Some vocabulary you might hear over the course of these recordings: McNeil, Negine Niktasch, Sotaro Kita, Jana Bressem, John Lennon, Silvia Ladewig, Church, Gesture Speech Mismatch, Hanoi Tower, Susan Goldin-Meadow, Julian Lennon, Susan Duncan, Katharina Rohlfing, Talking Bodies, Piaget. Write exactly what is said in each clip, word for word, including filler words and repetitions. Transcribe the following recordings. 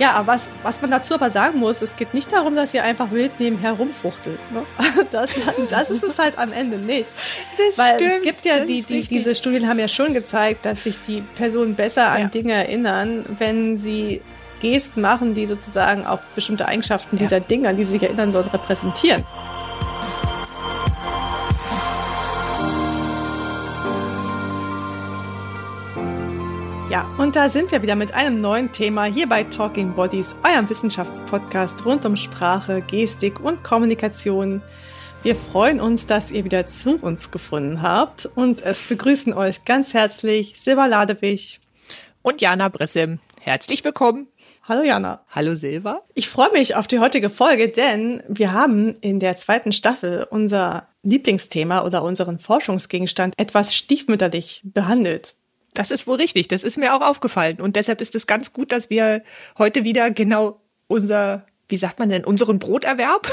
Ja, aber was, was man dazu aber sagen muss, es geht nicht darum, dass ihr einfach wild nebenher rumfuchtelt. Ne? Das, das ist es halt am Ende nicht. Das Weil stimmt. Es gibt ja, die, die, diese Studien haben ja schon gezeigt, dass sich die Personen besser ja. an Dinge erinnern, wenn sie Gesten machen, die sozusagen auch bestimmte Eigenschaften ja. dieser Dinge, an die sie sich erinnern sollen, repräsentieren. Ja, und da sind wir wieder mit einem neuen Thema hier bei Talking Bodies, eurem Wissenschaftspodcast rund um Sprache, Gestik und Kommunikation. Wir freuen uns, dass ihr wieder zu uns gefunden habt und es begrüßen euch ganz herzlich Silvia Ladewig und Jana Bressem. Herzlich willkommen. Hallo Jana. Hallo Silva. Ich freue mich auf die heutige Folge, denn wir haben in der zweiten Staffel unser Lieblingsthema oder unseren Forschungsgegenstand etwas stiefmütterlich behandelt. Das ist wohl richtig. Das ist mir auch aufgefallen. Und deshalb ist es ganz gut, dass wir heute wieder genau unser, wie sagt man denn, unseren Broterwerb?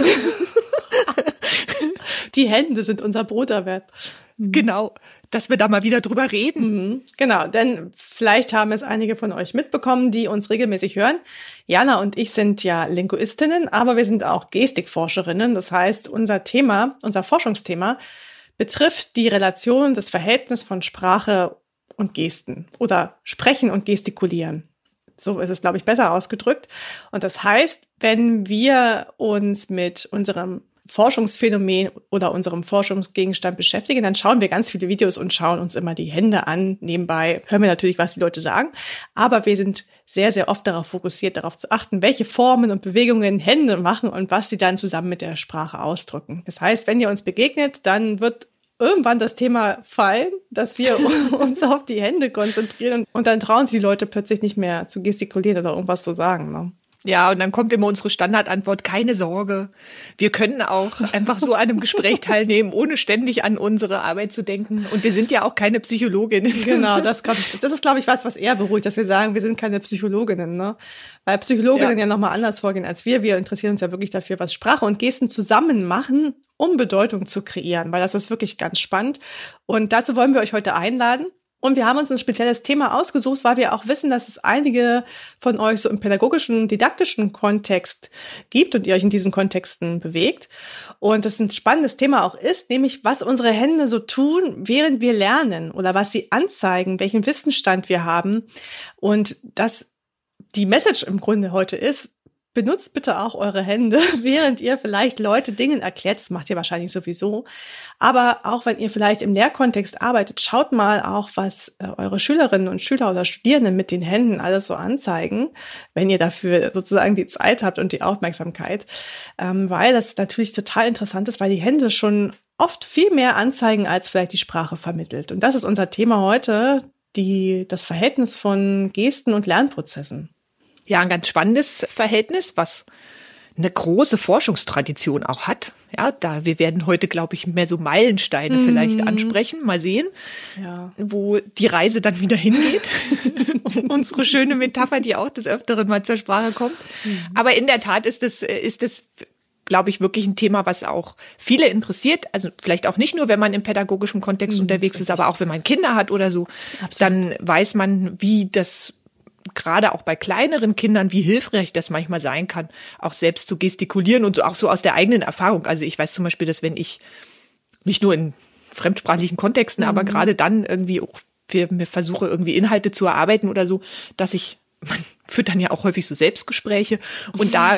Die Hände sind unser Broterwerb. Genau, dass wir da mal wieder drüber reden. Mhm. Genau, denn vielleicht haben es einige von euch mitbekommen, die uns regelmäßig hören. Jana und ich sind ja Linguistinnen, aber wir sind auch Gestikforscherinnen. Das heißt, unser Thema, unser Forschungsthema betrifft die Relation, das Verhältnis von Sprache und Gesten oder Sprechen und Gestikulieren. So ist es, glaube ich, besser ausgedrückt. Und das heißt, wenn wir uns mit unserem Forschungsphänomen oder unserem Forschungsgegenstand beschäftigen, dann schauen wir ganz viele Videos und schauen uns immer die Hände an. Nebenbei hören wir natürlich, was die Leute sagen. Aber wir sind sehr, sehr oft darauf fokussiert, darauf zu achten, welche Formen und Bewegungen Hände machen und was sie dann zusammen mit der Sprache ausdrücken. Das heißt, wenn ihr uns begegnet, dann wird irgendwann das Thema fallen, dass wir uns auf die Hände konzentrieren und dann trauen sich die Leute plötzlich nicht mehr zu gestikulieren oder irgendwas zu sagen. Ne? Ja, und dann kommt immer unsere Standardantwort, keine Sorge. Wir können auch einfach so an einem Gespräch teilnehmen, ohne ständig an unsere Arbeit zu denken. Und wir sind ja auch keine Psychologinnen. Genau, das, kommt, das ist, glaube ich, was, was eher beruhigt, dass wir sagen, wir sind keine Psychologinnen. Ne? Weil Psychologinnen ja, ja nochmal anders vorgehen als wir. Wir interessieren uns ja wirklich dafür, was Sprache und Gesten zusammen machen, um Bedeutung zu kreieren, weil das ist wirklich ganz spannend. Und dazu wollen wir euch heute einladen. Und wir haben uns ein spezielles Thema ausgesucht, weil wir auch wissen, dass es einige von euch so im pädagogischen, didaktischen Kontext gibt und ihr euch in diesen Kontexten bewegt. Und das ein spannendes Thema auch ist, nämlich was unsere Hände so tun, während wir lernen oder was sie anzeigen, welchen Wissensstand wir haben. Und dass die Message im Grunde heute ist, benutzt bitte auch eure Hände, während ihr vielleicht Leute Dinge erklärt. Das macht ihr wahrscheinlich sowieso. Aber auch wenn ihr vielleicht im Lehrkontext arbeitet, schaut mal auch, was eure Schülerinnen und Schüler oder Studierenden mit den Händen alles so anzeigen, wenn ihr dafür sozusagen die Zeit habt und die Aufmerksamkeit. Ähm, weil das natürlich total interessant ist, weil die Hände schon oft viel mehr anzeigen, als vielleicht die Sprache vermittelt. Und das ist unser Thema heute, die, das Verhältnis von Gesten und Lernprozessen. Ja, ein ganz spannendes Verhältnis, was eine große Forschungstradition auch hat. Ja, da wir werden heute, glaube ich, mehr so Meilensteine mhm. vielleicht ansprechen. Mal sehen, ja. wo die Reise dann wieder hingeht. Unsere schöne Metapher, die auch des Öfteren mal zur Sprache kommt. Mhm. Aber in der Tat ist das, ist das, glaube ich, wirklich ein Thema, was auch viele interessiert. Also vielleicht auch nicht nur, wenn man im pädagogischen Kontext mhm, unterwegs ist, aber auch wenn man Kinder hat oder so. Absolut. Dann weiß man, wie das gerade auch bei kleineren Kindern, wie hilfreich das manchmal sein kann, auch selbst zu gestikulieren und so, auch so aus der eigenen Erfahrung. Also ich weiß zum Beispiel, dass wenn ich, nicht nur in fremdsprachlichen Kontexten, mhm. aber gerade dann irgendwie auch für, mir versuche, irgendwie Inhalte zu erarbeiten oder so, dass ich, man führt dann ja auch häufig so Selbstgespräche und da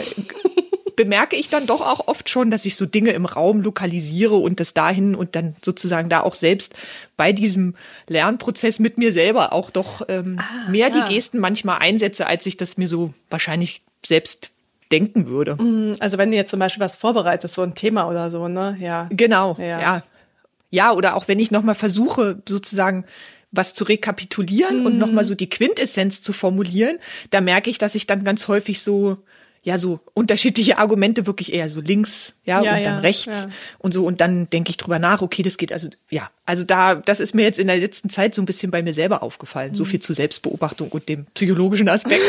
bemerke ich dann doch auch oft schon, dass ich so Dinge im Raum lokalisiere und das dahin und dann sozusagen da auch selbst bei diesem Lernprozess mit mir selber auch doch ähm, ah, mehr ja. die Gesten manchmal einsetze, als ich das mir so wahrscheinlich selbst denken würde. Also wenn du jetzt zum Beispiel was vorbereitest, so ein Thema oder so, ne? Ja. Genau, ja. Ja, ja oder auch wenn ich nochmal versuche, sozusagen was zu rekapitulieren mhm. und nochmal so die Quintessenz zu formulieren, da merke ich, dass ich dann ganz häufig so ja, so unterschiedliche Argumente wirklich eher so links, ja, ja und dann ja, rechts ja. und so. Und dann denke ich drüber nach, okay, das geht also, ja. Also da, das ist mir jetzt in der letzten Zeit so ein bisschen bei mir selber aufgefallen. Mhm. So viel zur Selbstbeobachtung und dem psychologischen Aspekt.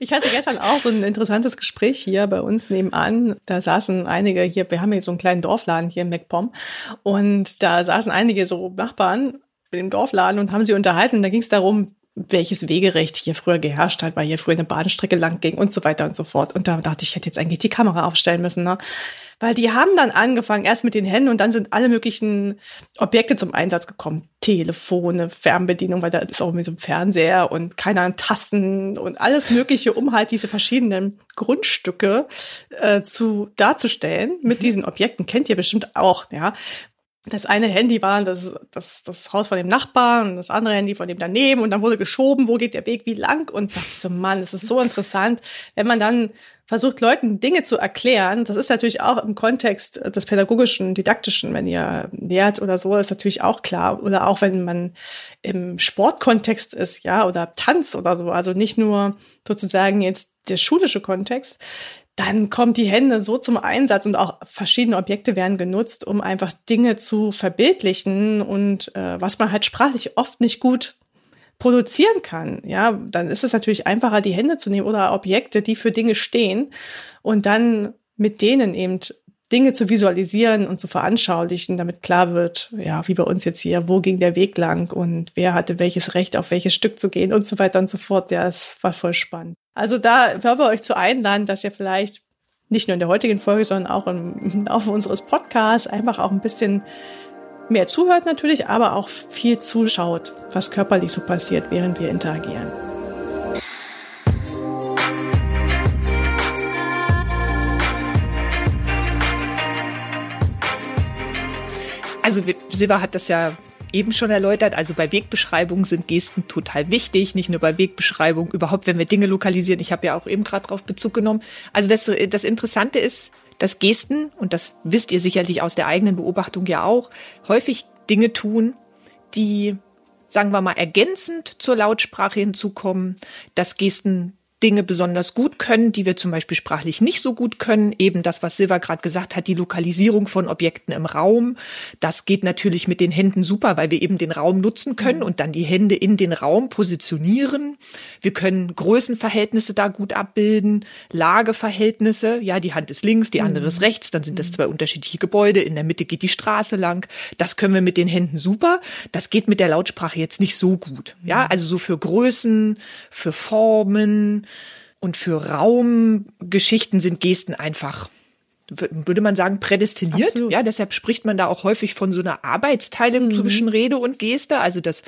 Ich hatte gestern auch so ein interessantes Gespräch hier bei uns nebenan. Da saßen einige hier, wir haben hier so einen kleinen Dorfladen hier in MacPom. Und da saßen einige so Nachbarn in dem Dorfladen und haben sie unterhalten. Und da ging es darum, welches Wegerecht hier früher geherrscht hat, weil hier früher eine Bahnstrecke lang ging und so weiter und so fort. Und da dachte ich, ich hätte jetzt eigentlich die Kamera aufstellen müssen, ne? Weil die haben dann angefangen, erst mit den Händen, und dann sind alle möglichen Objekte zum Einsatz gekommen. Telefone, Fernbedienung, weil da ist auch irgendwie so ein Fernseher und keine Ahnung, Tasten und alles Mögliche, um halt diese verschiedenen Grundstücke äh, zu darzustellen mit diesen Objekten. Kennt ihr bestimmt auch, ja. Das eine Handy war das, das, das Haus von dem Nachbarn und das andere Handy von dem daneben, und dann wurde geschoben, wo geht der Weg, wie lang, und dachte so, Mann, das ist so interessant, wenn man dann versucht, Leuten Dinge zu erklären. Das ist natürlich auch im Kontext des pädagogischen, didaktischen, wenn ihr lehrt oder so, ist natürlich auch klar. Oder auch, wenn man im Sportkontext ist, ja, oder Tanz oder so, also nicht nur sozusagen jetzt der schulische Kontext, dann kommen die Hände so zum Einsatz und auch verschiedene Objekte werden genutzt, um einfach Dinge zu verbildlichen und äh, was man halt sprachlich oft nicht gut produzieren kann, ja, dann ist es natürlich einfacher, die Hände zu nehmen oder Objekte, die für Dinge stehen, und dann mit denen eben Dinge zu visualisieren und zu veranschaulichen, damit klar wird, ja, wie bei uns jetzt hier, wo ging der Weg lang und wer hatte welches Recht, auf welches Stück zu gehen und so weiter und so fort. Ja, es war voll spannend. Also da wollen wir euch zu einladen, dass ihr vielleicht nicht nur in der heutigen Folge, sondern auch im Laufe unseres Podcasts einfach auch ein bisschen mehr zuhört natürlich, aber auch viel zuschaut, was körperlich so passiert, während wir interagieren. Also Silva hat das ja eben schon erläutert, also bei Wegbeschreibungen sind Gesten total wichtig, nicht nur bei Wegbeschreibungen, überhaupt wenn wir Dinge lokalisieren. Ich habe ja auch eben gerade darauf Bezug genommen. Also das, das Interessante ist, dass Gesten, und das wisst ihr sicherlich aus der eigenen Beobachtung ja auch, häufig Dinge tun, die, sagen wir mal, ergänzend zur Lautsprache hinzukommen, dass Gesten Dinge besonders gut können, die wir zum Beispiel sprachlich nicht so gut können. Eben das, was Silva gerade gesagt hat, die Lokalisierung von Objekten im Raum. Das geht natürlich mit den Händen super, weil wir eben den Raum nutzen können und dann die Hände in den Raum positionieren. Wir können Größenverhältnisse da gut abbilden, Lageverhältnisse. Ja, die Hand ist links, die andere ist rechts. Dann sind das zwei unterschiedliche Gebäude. In der Mitte geht die Straße lang. Das können wir mit den Händen super. Das geht mit der Lautsprache jetzt nicht so gut. Ja, also so für Größen, für Formen, und für Raumgeschichten sind Gesten einfach, würde man sagen, prädestiniert. Absolut. Ja, deshalb spricht man da auch häufig von so einer Arbeitsteilung mhm. zwischen Rede und Geste. Also dass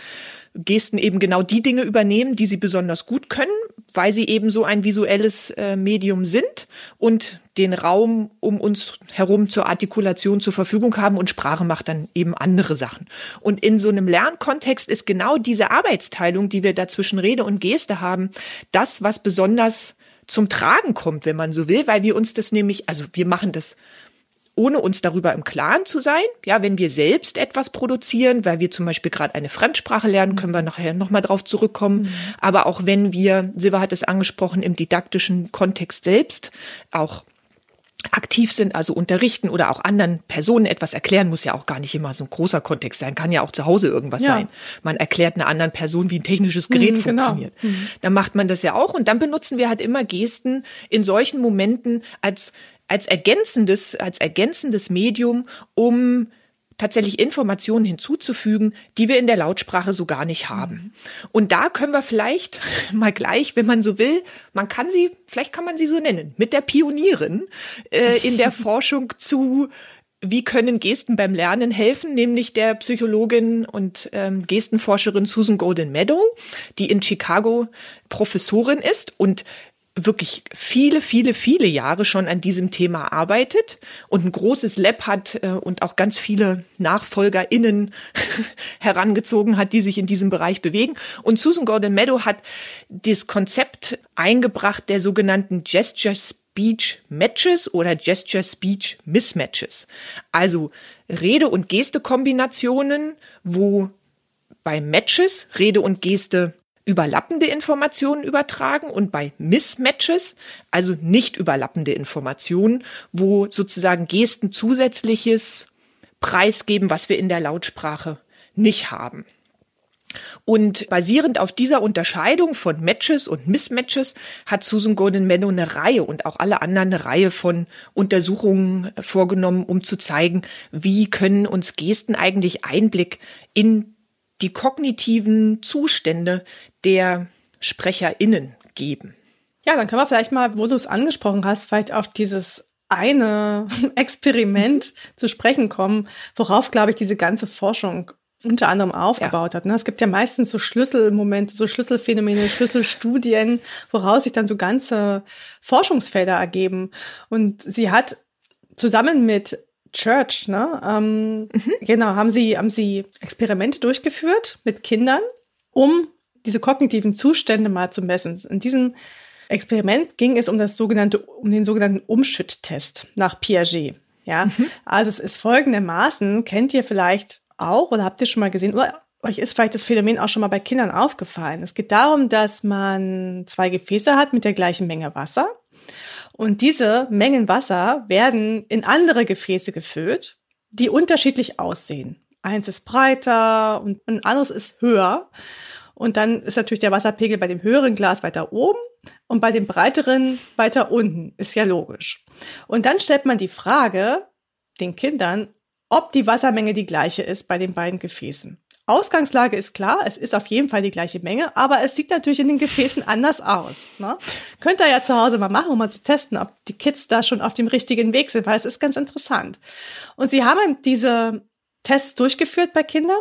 Gesten eben genau die Dinge übernehmen, die sie besonders gut können, weil sie eben so ein visuelles äh, Medium sind und den Raum um uns herum zur Artikulation zur Verfügung haben, und Sprache macht dann eben andere Sachen. Und in so einem Lernkontext ist genau diese Arbeitsteilung, die wir da zwischen Rede und Geste haben, das, was besonders zum Tragen kommt, wenn man so will, weil wir uns das nämlich, also wir machen das, ohne uns darüber im Klaren zu sein. Ja, wenn wir selbst etwas produzieren, weil wir zum Beispiel gerade eine Fremdsprache lernen, können wir nachher nochmal drauf zurückkommen. Mhm. Aber auch wenn wir, Silva hat es angesprochen, im didaktischen Kontext selbst auch aktiv sind, also unterrichten oder auch anderen Personen etwas erklären, muss ja auch gar nicht immer so ein großer Kontext sein, kann ja auch zu Hause irgendwas ja. sein. Man erklärt einer anderen Person, wie ein technisches Gerät mhm, funktioniert. Genau. Mhm. Dann macht man das ja auch, und dann benutzen wir halt immer Gesten in solchen Momenten als als ergänzendes, als ergänzendes Medium, um tatsächlich Informationen hinzuzufügen, die wir in der Lautsprache so gar nicht haben. Und da können wir vielleicht mal gleich, wenn man so will, man kann sie, vielleicht kann man sie so nennen, mit der Pionierin äh, in der Forschung zu, wie können Gesten beim Lernen helfen, nämlich der Psychologin und ähm, Gestenforscherin Susan Goldin-Meadow, die in Chicago Professorin ist und wirklich viele, viele, viele Jahre schon an diesem Thema arbeitet und ein großes Lab hat und auch ganz viele NachfolgerInnen herangezogen hat, die sich in diesem Bereich bewegen. Und Susan Goldin-Meadow hat das Konzept eingebracht der sogenannten Gesture Speech Matches oder Gesture Speech Mismatches. Also Rede- und Geste-Kombinationen, wo bei Matches Rede und Geste überlappende Informationen übertragen und bei Mismatches, also nicht überlappende Informationen, wo sozusagen Gesten zusätzliches preisgeben, was wir in der Lautsprache nicht haben. Und basierend auf dieser Unterscheidung von Matches und Mismatches hat Susan Goldin-Meadow eine Reihe und auch alle anderen eine Reihe von Untersuchungen vorgenommen, um zu zeigen, wie können uns Gesten eigentlich Einblick in die kognitiven Zustände der SprecherInnen geben. Ja, dann kann man vielleicht mal, wo du es angesprochen hast, vielleicht auf dieses eine Experiment zu sprechen kommen, worauf, glaube ich, diese ganze Forschung unter anderem aufgebaut ja. hat. Es gibt ja meistens so Schlüsselmomente, so Schlüsselphänomene, Schlüsselstudien, woraus sich dann so ganze Forschungsfelder ergeben. Und sie hat zusammen mit Church, ne, ähm, mhm. genau, haben sie, haben sie Experimente durchgeführt mit Kindern, um diese kognitiven Zustände mal zu messen. In diesem Experiment ging es um das sogenannte, um den sogenannten Umschütttest nach Piaget. Ja, mhm. also es ist folgendermaßen, kennt ihr vielleicht auch oder habt ihr schon mal gesehen, oder euch ist vielleicht das Phänomen auch schon mal bei Kindern aufgefallen. Es geht darum, dass man zwei Gefäße hat mit der gleichen Menge Wasser und diese Mengen Wasser werden in andere Gefäße gefüllt, die unterschiedlich aussehen. Eins ist breiter und ein anderes ist höher. Und dann ist natürlich der Wasserpegel bei dem höheren Glas weiter oben und bei dem breiteren weiter unten. Ist ja logisch. Und dann stellt man die Frage den Kindern, ob die Wassermenge die gleiche ist bei den beiden Gefäßen. Ausgangslage ist klar, es ist auf jeden Fall die gleiche Menge, aber es sieht natürlich in den Gefäßen anders aus. Ne? Könnt ihr ja zu Hause mal machen, um mal zu testen, ob die Kids da schon auf dem richtigen Weg sind, weil es ist ganz interessant. Und sie haben diese Tests durchgeführt bei Kindern,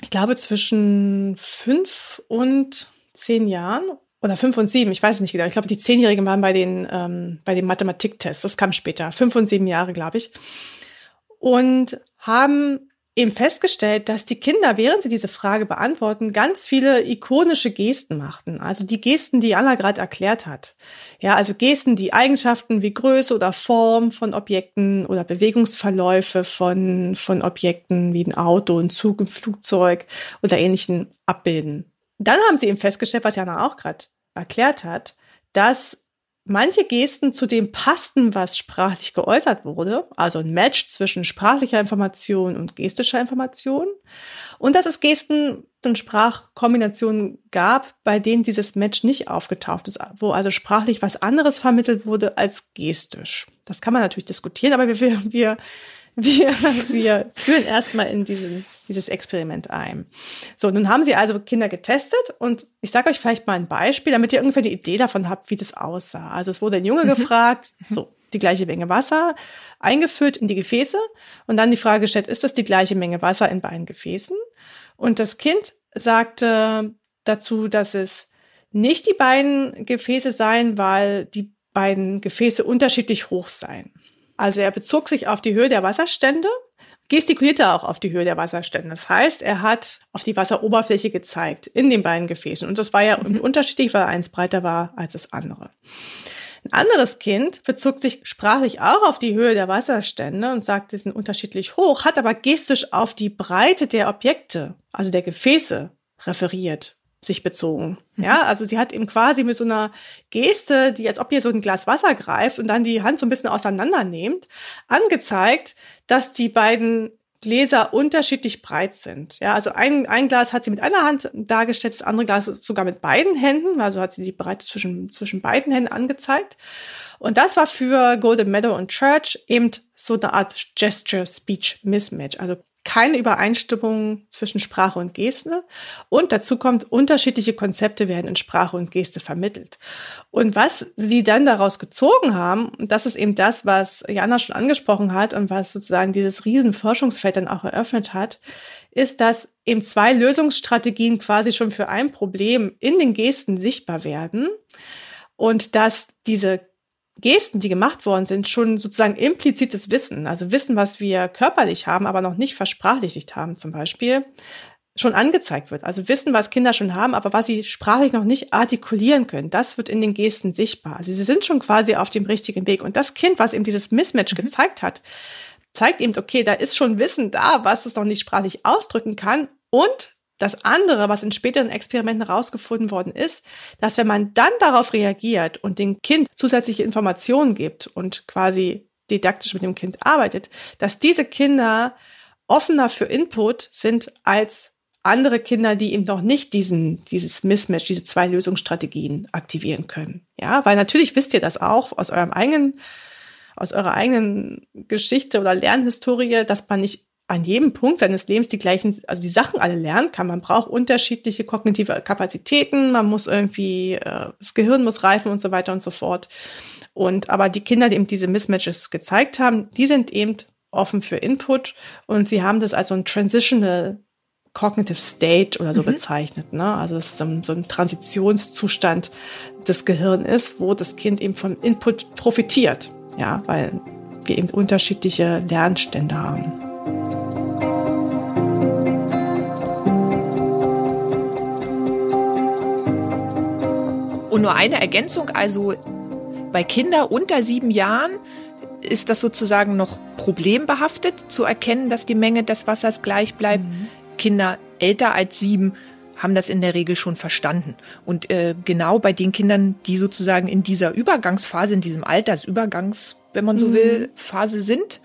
ich glaube, zwischen fünf und zehn Jahren oder fünf und sieben, ich weiß es nicht genau. Ich glaube, die Zehnjährigen waren bei den, ähm, bei den Mathematiktests, das kam später, fünf und sieben Jahre, glaube ich. Und haben eben festgestellt, dass die Kinder, während sie diese Frage beantworten, ganz viele ikonische Gesten machten. Also die Gesten, die Anna gerade erklärt hat. Ja, also Gesten, die Eigenschaften wie Größe oder Form von Objekten oder Bewegungsverläufe von, von Objekten wie ein Auto, ein Zug, ein Flugzeug oder Ähnlichem abbilden. Dann haben sie eben festgestellt, was Jana auch gerade erklärt hat, dass manche Gesten zu dem passten, was sprachlich geäußert wurde, also ein Match zwischen sprachlicher Information und gestischer Information, und dass es Gesten und Sprachkombinationen gab, bei denen dieses Match nicht aufgetaucht ist, wo also sprachlich was anderes vermittelt wurde als gestisch. Das kann man natürlich diskutieren, aber wir, wir, wir, wir, wir führen erstmal in diesen, dieses Experiment ein. So, nun haben sie also Kinder getestet und ich sage euch vielleicht mal ein Beispiel, damit ihr ungefähr eine Idee davon habt, wie das aussah. Also es wurde ein Junge mhm. gefragt, so, die gleiche Menge Wasser eingefüllt in die Gefäße und dann die Frage gestellt, ist das die gleiche Menge Wasser in beiden Gefäßen? Und das Kind sagte dazu, dass es nicht die beiden Gefäße seien, weil die beiden Gefäße unterschiedlich hoch seien. Also er bezog sich auf die Höhe der Wasserstände, gestikulierte auch auf die Höhe der Wasserstände. Das heißt, er hat auf die Wasseroberfläche gezeigt in den beiden Gefäßen. Und das war ja mhm. unterschiedlich, weil eins breiter war als das andere. Ein anderes Kind bezog sich sprachlich auch auf die Höhe der Wasserstände und sagte, sie sind unterschiedlich hoch, hat aber gestisch auf die Breite der Objekte, also der Gefäße, referiert, sich bezogen. Ja, also sie hat eben quasi mit so einer Geste, die als ob ihr so ein Glas Wasser greift und dann die Hand so ein bisschen auseinandernehmt, angezeigt, dass die beiden Gläser unterschiedlich breit sind. Ja, also ein, ein Glas hat sie mit einer Hand dargestellt, das andere Glas sogar mit beiden Händen, also hat sie die Breite zwischen, zwischen beiden Händen angezeigt. Und das war für Goldin-Meadow und Church eben so eine Art Gesture-Speech-Mismatch, also keine Übereinstimmung zwischen Sprache und Geste. Und dazu kommt, unterschiedliche Konzepte werden in Sprache und Geste vermittelt. Und was sie dann daraus gezogen haben, das ist eben das, was Jana schon angesprochen hat und was sozusagen dieses riesen Forschungsfeld dann auch eröffnet hat, ist, dass eben zwei Lösungsstrategien quasi schon für ein Problem in den Gesten sichtbar werden und dass diese Gesten, die gemacht worden sind, schon sozusagen implizites Wissen, also Wissen, was wir körperlich haben, aber noch nicht versprachlicht haben zum Beispiel, schon angezeigt wird. Also Wissen, was Kinder schon haben, aber was sie sprachlich noch nicht artikulieren können, das wird in den Gesten sichtbar. Also sie sind schon quasi auf dem richtigen Weg. Und das Kind, was eben dieses Mismatch mhm. gezeigt hat, zeigt eben, okay, da ist schon Wissen da, was es noch nicht sprachlich ausdrücken kann. Und das andere, was in späteren Experimenten herausgefunden worden ist, dass wenn man dann darauf reagiert und dem Kind zusätzliche Informationen gibt und quasi didaktisch mit dem Kind arbeitet, dass diese Kinder offener für Input sind als andere Kinder, die eben noch nicht diesen, dieses Mismatch, diese zwei Lösungsstrategien aktivieren können. Ja, weil natürlich wisst ihr das auch aus eurem eigenen, aus eurer eigenen Geschichte oder Lernhistorie, dass man nicht an jedem Punkt seines Lebens die gleichen, also die Sachen alle lernen kann. Man braucht unterschiedliche kognitive Kapazitäten, man muss irgendwie, äh, das Gehirn muss reifen und so weiter und so fort. Und aber die Kinder, die eben diese Mismatches gezeigt haben, die sind eben offen für Input und sie haben das als so ein Transitional Cognitive State oder so mhm. bezeichnet, ne? Also dass es so ein, so ein Transitionszustand des Gehirns ist, wo das Kind eben vom Input profitiert, ja, weil wir eben unterschiedliche Lernstände haben. Und nur eine Ergänzung, also bei Kindern unter sieben Jahren ist das sozusagen noch problembehaftet, zu erkennen, dass die Menge des Wassers gleich bleibt. Mhm. Kinder älter als sieben haben das in der Regel schon verstanden. Und äh, genau bei den Kindern, die sozusagen in dieser Übergangsphase, in diesem Altersübergangs, wenn man so mhm. will, Phase sind,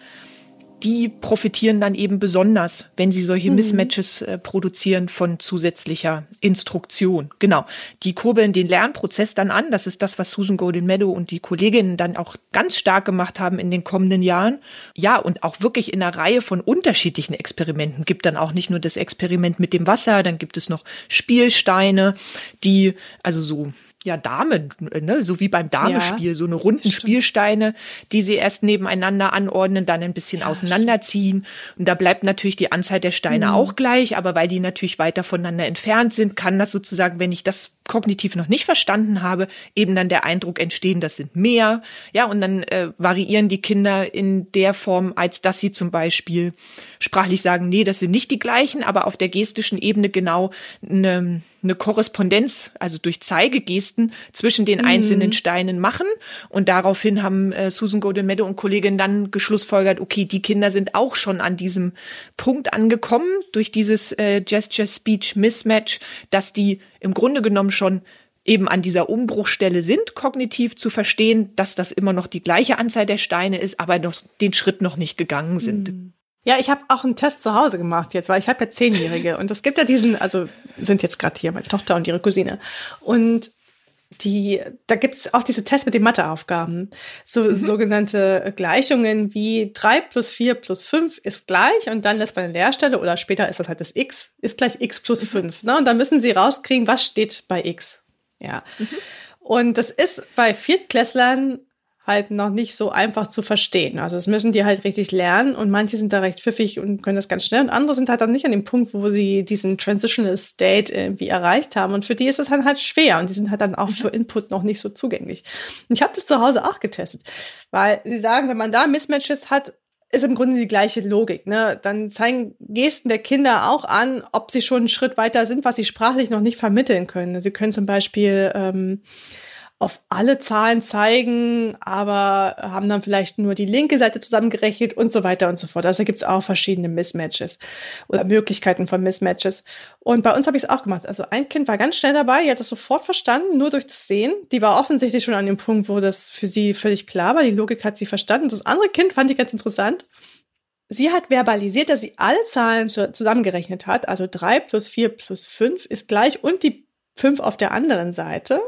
die profitieren dann eben besonders, wenn sie solche mhm. Mismatches äh, produzieren von zusätzlicher Instruktion. Genau, die kurbeln den Lernprozess dann an. Das ist das, was Susan Goldin-Meadow und die Kolleginnen dann auch ganz stark gemacht haben in den kommenden Jahren. Ja, und auch wirklich in einer Reihe von unterschiedlichen Experimenten. Gibt dann auch nicht nur das Experiment mit dem Wasser, dann gibt es noch Spielsteine, die also so... Ja, Damen, ne? So wie beim Damespiel, ja, so eine runden stimmt. Spielsteine, die sie erst nebeneinander anordnen, dann ein bisschen ja, auseinanderziehen. Und da bleibt natürlich die Anzahl der Steine mhm. auch gleich, aber weil die natürlich weiter voneinander entfernt sind, kann das sozusagen, wenn ich das kognitiv noch nicht verstanden habe, eben dann der Eindruck entstehen, das sind mehr. Ja, und dann äh, variieren die Kinder in der Form, als dass sie zum Beispiel sprachlich sagen, nee, das sind nicht die gleichen, aber auf der gestischen Ebene genau eine, eine Korrespondenz, also durch Zeigegesten, zwischen den einzelnen Steinen machen. Und daraufhin haben äh, Susan Goldin-Meadow und Kolleginnen dann geschlussfolgert, okay, die Kinder sind auch schon an diesem Punkt angekommen durch dieses äh, Gesture-Speech-Mismatch, dass die im Grunde genommen schon eben an dieser Umbruchstelle sind, kognitiv zu verstehen, dass das immer noch die gleiche Anzahl der Steine ist, aber noch den Schritt noch nicht gegangen sind. Mhm. Ja, ich habe auch einen Test zu Hause gemacht jetzt, weil ich habe ja Zehnjährige und es gibt ja diesen, also sind jetzt gerade hier meine Tochter und ihre Cousine und Die, da gibt es auch diese Tests mit den Matheaufgaben, so mhm. sogenannte Gleichungen wie drei plus vier plus fünf ist gleich und dann lässt man eine Leerstelle oder später ist das halt das X, ist gleich X plus fünf. Ne? Und dann müssen sie rauskriegen, was steht bei X. Ja. Mhm. Und das ist bei Viertklässlern halt noch nicht so einfach zu verstehen. Also das müssen die halt richtig lernen und manche sind da recht pfiffig und können das ganz schnell und andere sind halt dann nicht an dem Punkt, wo sie diesen Transitional State irgendwie erreicht haben und für die ist das dann halt schwer und die sind halt dann auch für Input noch nicht so zugänglich. Und ich habe das zu Hause auch getestet, weil sie sagen, wenn man da Mismatches hat, ist im Grunde die gleiche Logik, ne? Dann zeigen Gesten der Kinder auch an, ob sie schon einen Schritt weiter sind, was sie sprachlich noch nicht vermitteln können. Sie können zum Beispiel ähm, auf alle Zahlen zeigen, aber haben dann vielleicht nur die linke Seite zusammengerechnet und so weiter und so fort. Also da gibt es auch verschiedene Mismatches oder Möglichkeiten von Mismatches. Und bei uns habe ich es auch gemacht. Also ein Kind war ganz schnell dabei, die hat das sofort verstanden, nur durch das Sehen. Die war offensichtlich schon an dem Punkt, wo das für sie völlig klar war. Die Logik hat sie verstanden. Das andere Kind fand ich ganz interessant. Sie hat verbalisiert, dass sie alle Zahlen zusammengerechnet hat. Also drei plus vier plus fünf ist gleich und die fünf auf der anderen Seite.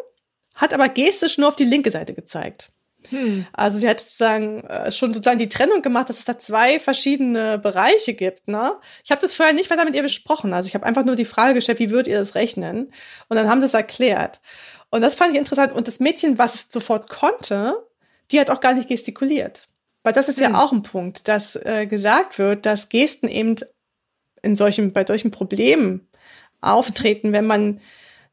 Hat aber gestisch nur auf die linke Seite gezeigt. Hm. Also sie hat sozusagen äh, schon sozusagen die Trennung gemacht, dass es da zwei verschiedene Bereiche gibt. Ne? Ich habe das vorher nicht weiter mit ihr besprochen. Also ich habe einfach nur die Frage gestellt, wie würdet ihr das rechnen? Und dann haben sie es erklärt. Und das fand ich interessant. Und das Mädchen, was es sofort konnte, die hat auch gar nicht gestikuliert. Weil das ist hm. ja auch ein Punkt, dass äh, gesagt wird, dass Gesten eben in solchen, bei solchen Problemen auftreten, wenn man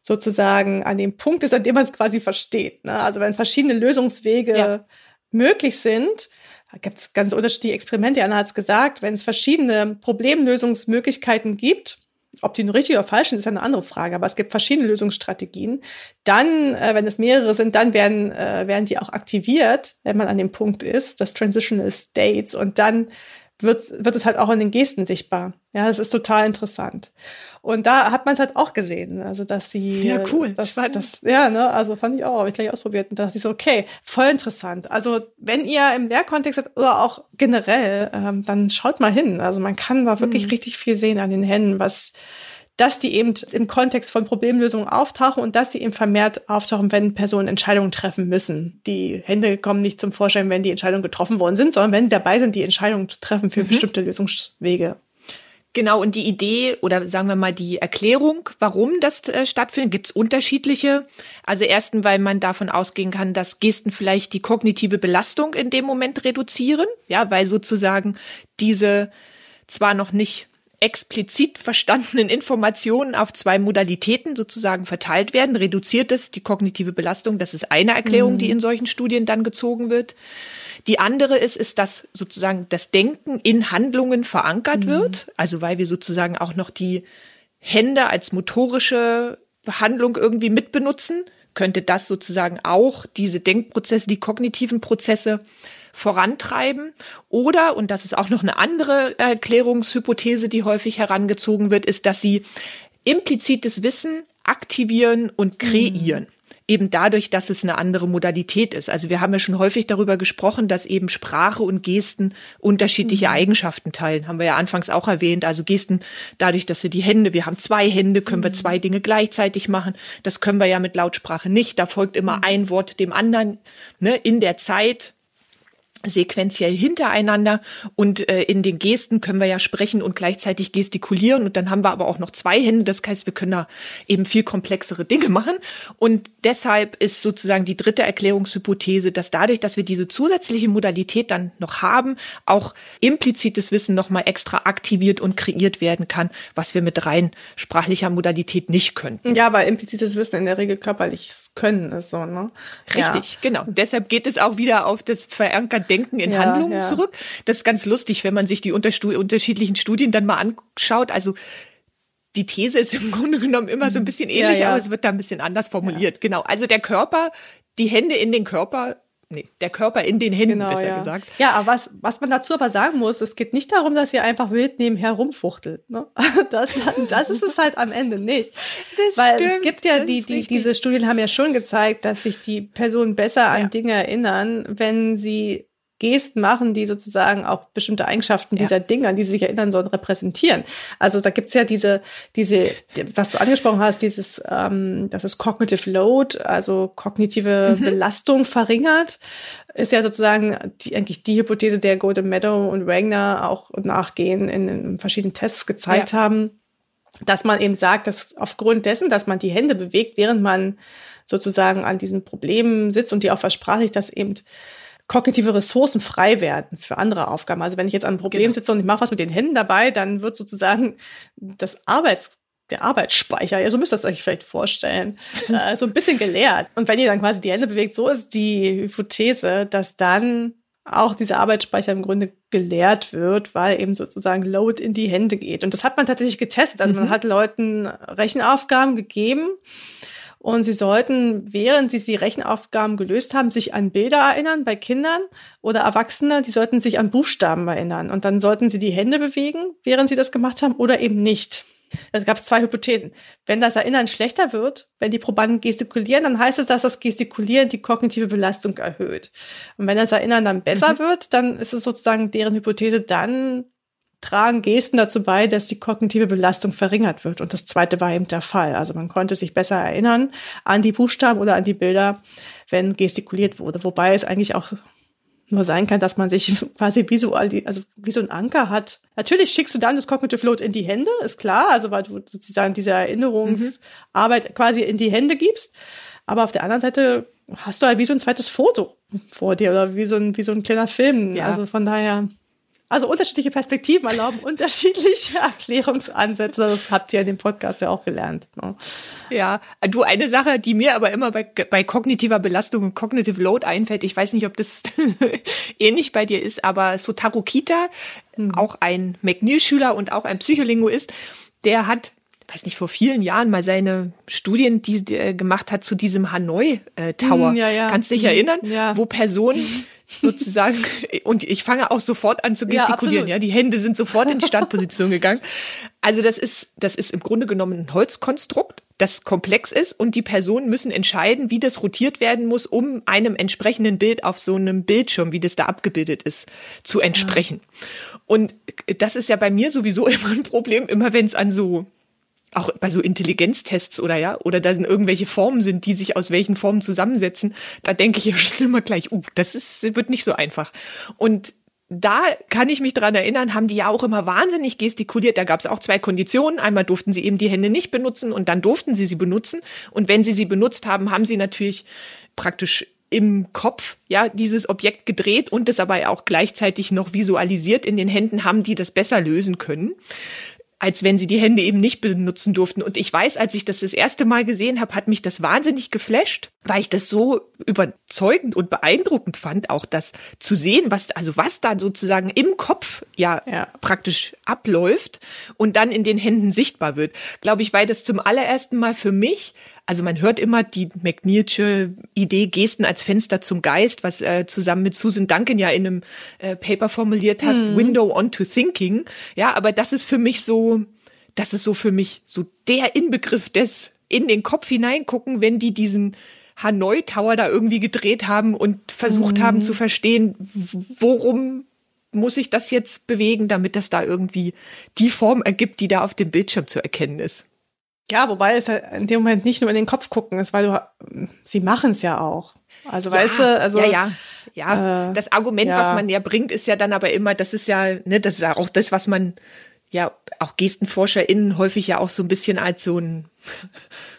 sozusagen an dem Punkt ist, an dem man es quasi versteht. Ne? Also wenn verschiedene Lösungswege ja. möglich sind, da gibt es ganz unterschiedliche Experimente, Anna hat es gesagt, wenn es verschiedene Problemlösungsmöglichkeiten gibt, ob die nun richtig oder falsch sind, ist eine andere Frage, aber es gibt verschiedene Lösungsstrategien, dann, äh, wenn es mehrere sind, dann werden, äh, werden die auch aktiviert, wenn man an dem Punkt ist, das Transitional States, und dann wird, wird es halt auch in den Gesten sichtbar. Ja, das ist total interessant. Und da hat man es halt auch gesehen, also dass sie... Ja, cool, das, das, ja, ne, also fand ich auch, habe ich gleich ausprobiert und dachte ich so, okay, voll interessant. Also wenn ihr im Lehrkontext seid oder auch generell, ähm, dann schaut mal hin. Also man kann da wirklich mhm. richtig viel sehen an den Händen, was, dass die eben im Kontext von Problemlösungen auftauchen und dass sie eben vermehrt auftauchen, wenn Personen Entscheidungen treffen müssen. Die Hände kommen nicht zum Vorschein, wenn die Entscheidungen getroffen worden sind, sondern wenn sie dabei sind, die Entscheidungen zu treffen für mhm. bestimmte Lösungswege. Genau, und die Idee oder sagen wir mal die Erklärung, warum das äh, stattfindet, gibt es unterschiedliche. Also erstens, weil man davon ausgehen kann, dass Gesten vielleicht die kognitive Belastung in dem Moment reduzieren, ja, weil sozusagen diese zwar noch nicht explizit verstandenen Informationen auf zwei Modalitäten sozusagen verteilt werden, reduziert es die kognitive Belastung. Das ist eine Erklärung, mhm. die in solchen Studien dann gezogen wird. Die andere ist, ist, dass sozusagen das Denken in Handlungen verankert mhm. wird, also weil wir sozusagen auch noch die Hände als motorische Handlung irgendwie mitbenutzen, könnte das sozusagen auch diese Denkprozesse, die kognitiven Prozesse vorantreiben. Oder, und das ist auch noch eine andere Erklärungshypothese, die häufig herangezogen wird, ist, dass sie implizites Wissen aktivieren und kreieren. Mhm. Eben dadurch, dass es eine andere Modalität ist. Also wir haben ja schon häufig darüber gesprochen, dass eben Sprache und Gesten unterschiedliche mhm. Eigenschaften teilen. Haben wir ja anfangs auch erwähnt. Also Gesten, dadurch, dass wir die Hände, wir haben zwei Hände, können mhm. wir zwei Dinge gleichzeitig machen. Das können wir ja mit Lautsprache nicht. Da folgt immer mhm. ein Wort dem anderen, ne, in der Zeit, sequenziell hintereinander, und äh, in den Gesten können wir ja sprechen und gleichzeitig gestikulieren, und dann haben wir aber auch noch zwei Hände, das heißt, wir können da eben viel komplexere Dinge machen, und deshalb ist sozusagen die dritte Erklärungshypothese, dass dadurch, dass wir diese zusätzliche Modalität dann noch haben, auch implizites Wissen nochmal extra aktiviert und kreiert werden kann, was wir mit rein sprachlicher Modalität nicht könnten. Ja, weil implizites Wissen in der Regel körperliches Können ist so, ne? Richtig, ja. Genau. Deshalb geht es auch wieder auf das verankerte Denken in ja, Handlungen ja. zurück. Das ist ganz lustig, wenn man sich die unterstu- unterschiedlichen Studien dann mal anschaut. Also die These ist im Grunde genommen immer so ein bisschen ähnlich, ja, ja. aber es wird da ein bisschen anders formuliert. Ja. Genau, also der Körper, die Hände in den Körper, nee, der Körper in den Händen, genau, besser ja. gesagt. Ja, aber was, was man dazu aber sagen muss, es geht nicht darum, dass ihr einfach wild nebenher rumfuchtelt. Ne? Das, das ist es halt am Ende nicht. Das Weil stimmt, es gibt ja, die, die diese Studien haben ja schon gezeigt, dass sich die Personen besser an ja. Dinge erinnern, wenn sie Gesten machen, die sozusagen auch bestimmte Eigenschaften ja. dieser Dinge, an die sie sich erinnern sollen, repräsentieren. Also da gibt's ja diese, diese, was du angesprochen hast, dieses, ähm, das ist Cognitive Load, also kognitive mhm. Belastung verringert, ist ja sozusagen die, eigentlich die Hypothese, der Goldin-Meadow und Wagner auch nachgehen, in, in verschiedenen Tests gezeigt ja. haben, dass man eben sagt, dass aufgrund dessen, dass man die Hände bewegt, während man sozusagen an diesen Problemen sitzt und die auch versprachlich, dass eben kognitive Ressourcen frei werden für andere Aufgaben. Also wenn ich jetzt an einem Problem genau. sitze und ich mache was mit den Händen dabei, dann wird sozusagen das Arbeits, der Arbeitsspeicher, ja, so müsst ihr es euch vielleicht vorstellen, äh, so ein bisschen geleert. Und wenn ihr dann quasi die Hände bewegt, so ist die Hypothese, dass dann auch dieser Arbeitsspeicher im Grunde geleert wird, weil eben sozusagen Load in die Hände geht. Und das hat man tatsächlich getestet. Also mhm. man hat Leuten Rechenaufgaben gegeben, und sie sollten, während sie die Rechenaufgaben gelöst haben, sich an Bilder erinnern bei Kindern oder Erwachsene. Die sollten sich an Buchstaben erinnern. Und dann sollten sie die Hände bewegen, während sie das gemacht haben, oder eben nicht. Da gab es zwei Hypothesen. Wenn das Erinnern schlechter wird, wenn die Probanden gestikulieren, dann heißt es, dass das Gestikulieren die kognitive Belastung erhöht. Und wenn das Erinnern dann besser mhm. wird, dann ist es sozusagen deren Hypothese, dann tragen Gesten dazu bei, dass die kognitive Belastung verringert wird. Und das zweite war eben der Fall. Also man konnte sich besser erinnern an die Buchstaben oder an die Bilder, wenn gestikuliert wurde. Wobei es eigentlich auch nur sein kann, dass man sich quasi visual, also wie so ein Anker hat. Natürlich schickst du dann das Cognitive Load in die Hände, ist klar. Also weil du sozusagen diese Erinnerungsarbeit mhm. quasi in die Hände gibst. Aber auf der anderen Seite hast du halt wie so ein zweites Foto vor dir oder wie so ein, wie so ein kleiner Film. Ja. Also von daher... Also unterschiedliche Perspektiven erlauben unterschiedliche Erklärungsansätze. Das habt ihr in dem Podcast ja auch gelernt. Ne? Ja, du, eine Sache, die mir aber immer bei, bei kognitiver Belastung und Cognitive Load einfällt, ich weiß nicht, ob das ähnlich bei dir ist, aber Sotaro Kita, mhm. auch ein McNeil-Schüler und auch ein Psycholinguist, der hat, weiß nicht, vor vielen Jahren mal seine Studien, die er gemacht hat, zu diesem Hanoi-Tower. Mhm, ja, ja. Kannst dich mhm, erinnern? Ja. Wo Personen... sozusagen, und ich fange auch sofort an zu gestikulieren, ja, ja, die Hände sind sofort in die Standposition gegangen. Also das ist, das ist im Grunde genommen ein Holzkonstrukt, das komplex ist, und die Personen müssen entscheiden, wie das rotiert werden muss, um einem entsprechenden Bild auf so einem Bildschirm, wie das da abgebildet ist, zu entsprechen. Ja. Und das ist ja bei mir sowieso immer ein Problem, immer wenn es an so, auch bei so Intelligenztests oder ja, oder da sind irgendwelche Formen sind, die sich aus welchen Formen zusammensetzen, da denke ich ja schon immer gleich, uh, das ist, wird nicht so einfach. Und da kann ich mich dran erinnern, haben die ja auch immer wahnsinnig gestikuliert. Da gab es auch zwei Konditionen. Einmal durften sie eben die Hände nicht benutzen und dann durften sie sie benutzen. Und wenn sie sie benutzt haben, haben sie natürlich praktisch im Kopf ja dieses Objekt gedreht und das aber auch gleichzeitig noch visualisiert in den Händen, haben die das besser lösen können, als wenn sie die Hände eben nicht benutzen durften. Und ich weiß, als ich das das erste Mal gesehen habe, hat mich das wahnsinnig geflasht, weil ich das so überzeugend und beeindruckend fand, auch das zu sehen, was also was da sozusagen im Kopf ja, ja. praktisch abläuft und dann in den Händen sichtbar wird. Glaube ich, weil das zum allerersten Mal für mich, also man hört immer die McNeilsche Idee Gesten als Fenster zum Geist, was äh, zusammen mit Susan Duncan ja in einem äh, Paper formuliert hast, hm. Window onto Thinking. Ja, aber das ist für mich so, das ist so für mich so der Inbegriff des in den Kopf hineingucken, wenn die diesen Hanoi Tower da irgendwie gedreht haben und versucht hm. haben zu verstehen, worum muss ich das jetzt bewegen, damit das da irgendwie die Form ergibt, die da auf dem Bildschirm zu erkennen ist. Ja, wobei es ja in dem Moment nicht nur in den Kopf gucken ist, weil du, sie machen es ja auch. Also ja, weißt du, also ja, ja, ja. Äh, das Argument, ja. was man ja bringt, ist ja dann aber immer, das ist ja, ne, das ist ja auch das, was man ja auch GestenforscherInnen häufig ja auch so ein bisschen als so ein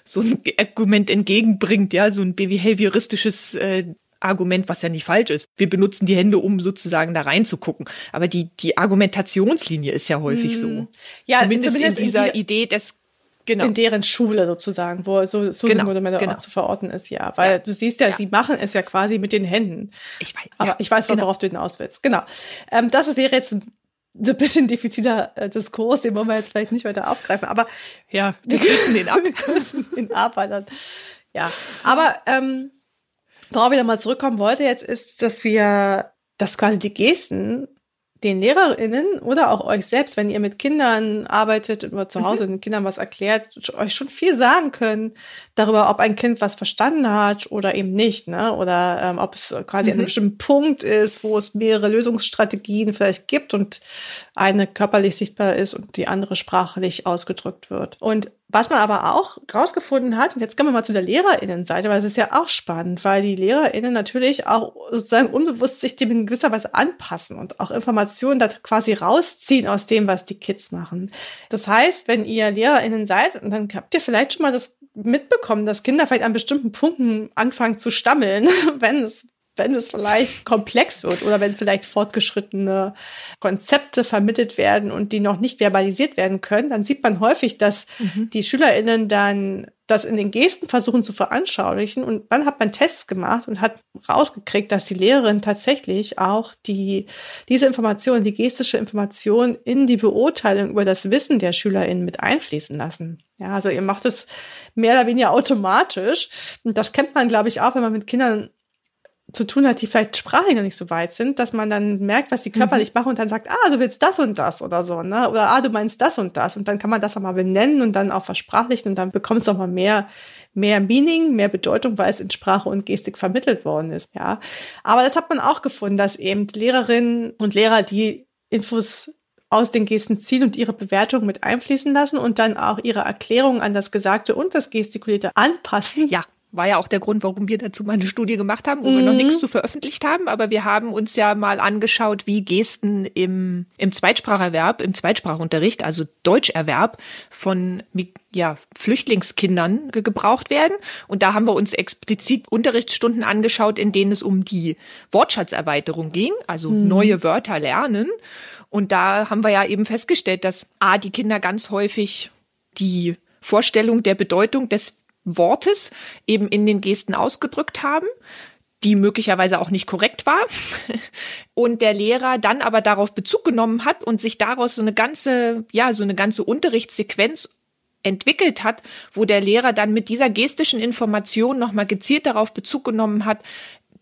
so ein Argument entgegenbringt, ja, so ein behavioristisches äh, Argument, was ja nicht falsch ist. Wir benutzen die Hände, um sozusagen da reinzugucken. Aber die die Argumentationslinie ist ja häufig hm. so. Ja, zumindest, zumindest in dieser in die, Idee des Genau. In deren Schule sozusagen, wo so Susan Goldin-Meadow genau, genau. zu verorten ist, ja. Weil ja. du siehst ja, ja, sie machen es ja quasi mit den Händen. Ich weiß, Aber ja, ich weiß, genau. worauf du hinaus willst. Genau. Ähm, das wäre jetzt ein, ein bisschen diffiziler äh, Diskurs, den wollen wir jetzt vielleicht nicht weiter aufgreifen. Aber ja, wir kürzen den ab. Wir kürzen den ab, dann, ja. Aber ähm, worauf ich nochmal zurückkommen wollte jetzt ist, dass wir, dass quasi die Gesten den LehrerInnen oder auch euch selbst, wenn ihr mit Kindern arbeitet oder zu Hause mhm. den Kindern was erklärt, euch schon viel sagen können darüber, ob ein Kind was verstanden hat oder eben nicht, ne? Oder ähm, ob es quasi mhm. an einem bestimmten Punkt ist, wo es mehrere Lösungsstrategien vielleicht gibt und eine körperlich sichtbar ist und die andere sprachlich ausgedrückt wird. Und was man aber auch rausgefunden hat, und jetzt kommen wir mal zu der LehrerInnen-Seite, weil es ist ja auch spannend, weil die LehrerInnen natürlich auch sozusagen unbewusst sich dem in gewisser Weise anpassen und auch Informationen da quasi rausziehen aus dem, was die Kids machen. Das heißt, wenn ihr LehrerInnen seid, und dann habt ihr vielleicht schon mal das mitbekommen, dass Kinder vielleicht an bestimmten Punkten anfangen zu stammeln, wenn es wenn es vielleicht komplex wird oder wenn vielleicht fortgeschrittene Konzepte vermittelt werden und die noch nicht verbalisiert werden können, dann sieht man häufig, dass mhm. die SchülerInnen dann das in den Gesten versuchen zu veranschaulichen. Und dann hat man Tests gemacht und hat rausgekriegt, dass die Lehrerin tatsächlich auch die diese Information, die gestische Information in die Beurteilung über das Wissen der SchülerInnen mit einfließen lassen. Ja, also ihr macht es mehr oder weniger automatisch. Und das kennt man, glaube ich, auch, wenn man mit Kindern zu tun hat, die vielleicht sprachlich noch nicht so weit sind, dass man dann merkt, was die körperlich mhm. machen und dann sagt, ah, du willst das und das oder so, ne? Oder ah, du meinst das und das. Und dann kann man das auch mal benennen und dann auch versprachlichen und dann bekommt es auch mal mehr, mehr Meaning, mehr Bedeutung, weil es in Sprache und Gestik vermittelt worden ist, ja. Aber das hat man auch gefunden, dass eben Lehrerinnen und Lehrer die Infos aus den Gesten ziehen und ihre Bewertung mit einfließen lassen und dann auch ihre Erklärung an das Gesagte und das Gestikulierte anpassen. Ja. War ja auch der Grund, warum wir dazu mal eine Studie gemacht haben, wo mhm. wir noch nichts zu veröffentlicht haben. Aber wir haben uns ja mal angeschaut, wie Gesten im, im Zweitspracherwerb, im Zweitsprachunterricht, also Deutscherwerb von ja, Flüchtlingskindern ge- gebraucht werden. Und da haben wir uns explizit Unterrichtsstunden angeschaut, in denen es um die Wortschatzerweiterung ging, also mhm. neue Wörter lernen. Und da haben wir ja eben festgestellt, dass A, die Kinder ganz häufig die Vorstellung der Bedeutung des Wortes eben in den Gesten ausgedrückt haben, die möglicherweise auch nicht korrekt war und der Lehrer dann aber darauf Bezug genommen hat und sich daraus so eine ganze, ja, so eine ganze Unterrichtssequenz entwickelt hat, wo der Lehrer dann mit dieser gestischen Information nochmal gezielt darauf Bezug genommen hat,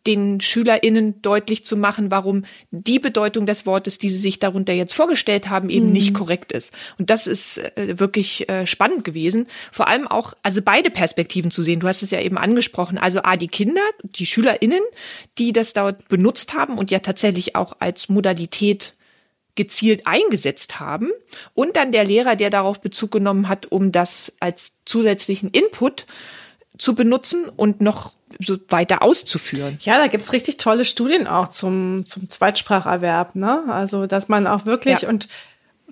den SchülerInnen deutlich zu machen, warum die Bedeutung des Wortes, die sie sich darunter jetzt vorgestellt haben, eben mhm. nicht korrekt ist. Und das ist äh, wirklich äh, spannend gewesen. Vor allem auch, also beide Perspektiven zu sehen. Du hast es ja eben angesprochen. Also A, die Kinder, die SchülerInnen, die das dort benutzt haben und ja tatsächlich auch als Modalität gezielt eingesetzt haben. Und dann der Lehrer, der darauf Bezug genommen hat, um das als zusätzlichen Input zu benutzen und noch so weiter auszuführen. Ja, da gibt's richtig tolle Studien auch zum, zum Zweitspracherwerb, ne? Also, dass man auch wirklich, ja, und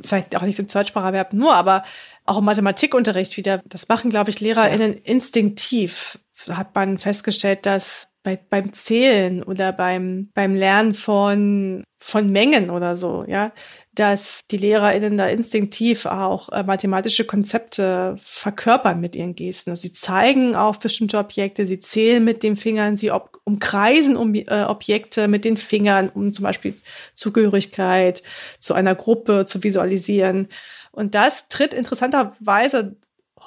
vielleicht auch nicht zum Zweitspracherwerb nur, aber auch im Mathematikunterricht wieder, das machen, glaube ich, LehrerInnen ja. instinktiv, hat man festgestellt, dass bei, beim Zählen oder beim, beim Lernen von, von Mengen oder so, ja, dass die LehrerInnen da instinktiv auch äh, mathematische Konzepte verkörpern mit ihren Gesten. Also sie zeigen auf bestimmte Objekte, sie zählen mit den Fingern, sie ob, umkreisen um, äh, Objekte mit den Fingern, um zum Beispiel Zugehörigkeit zu einer Gruppe zu visualisieren. Und das tritt interessanterweise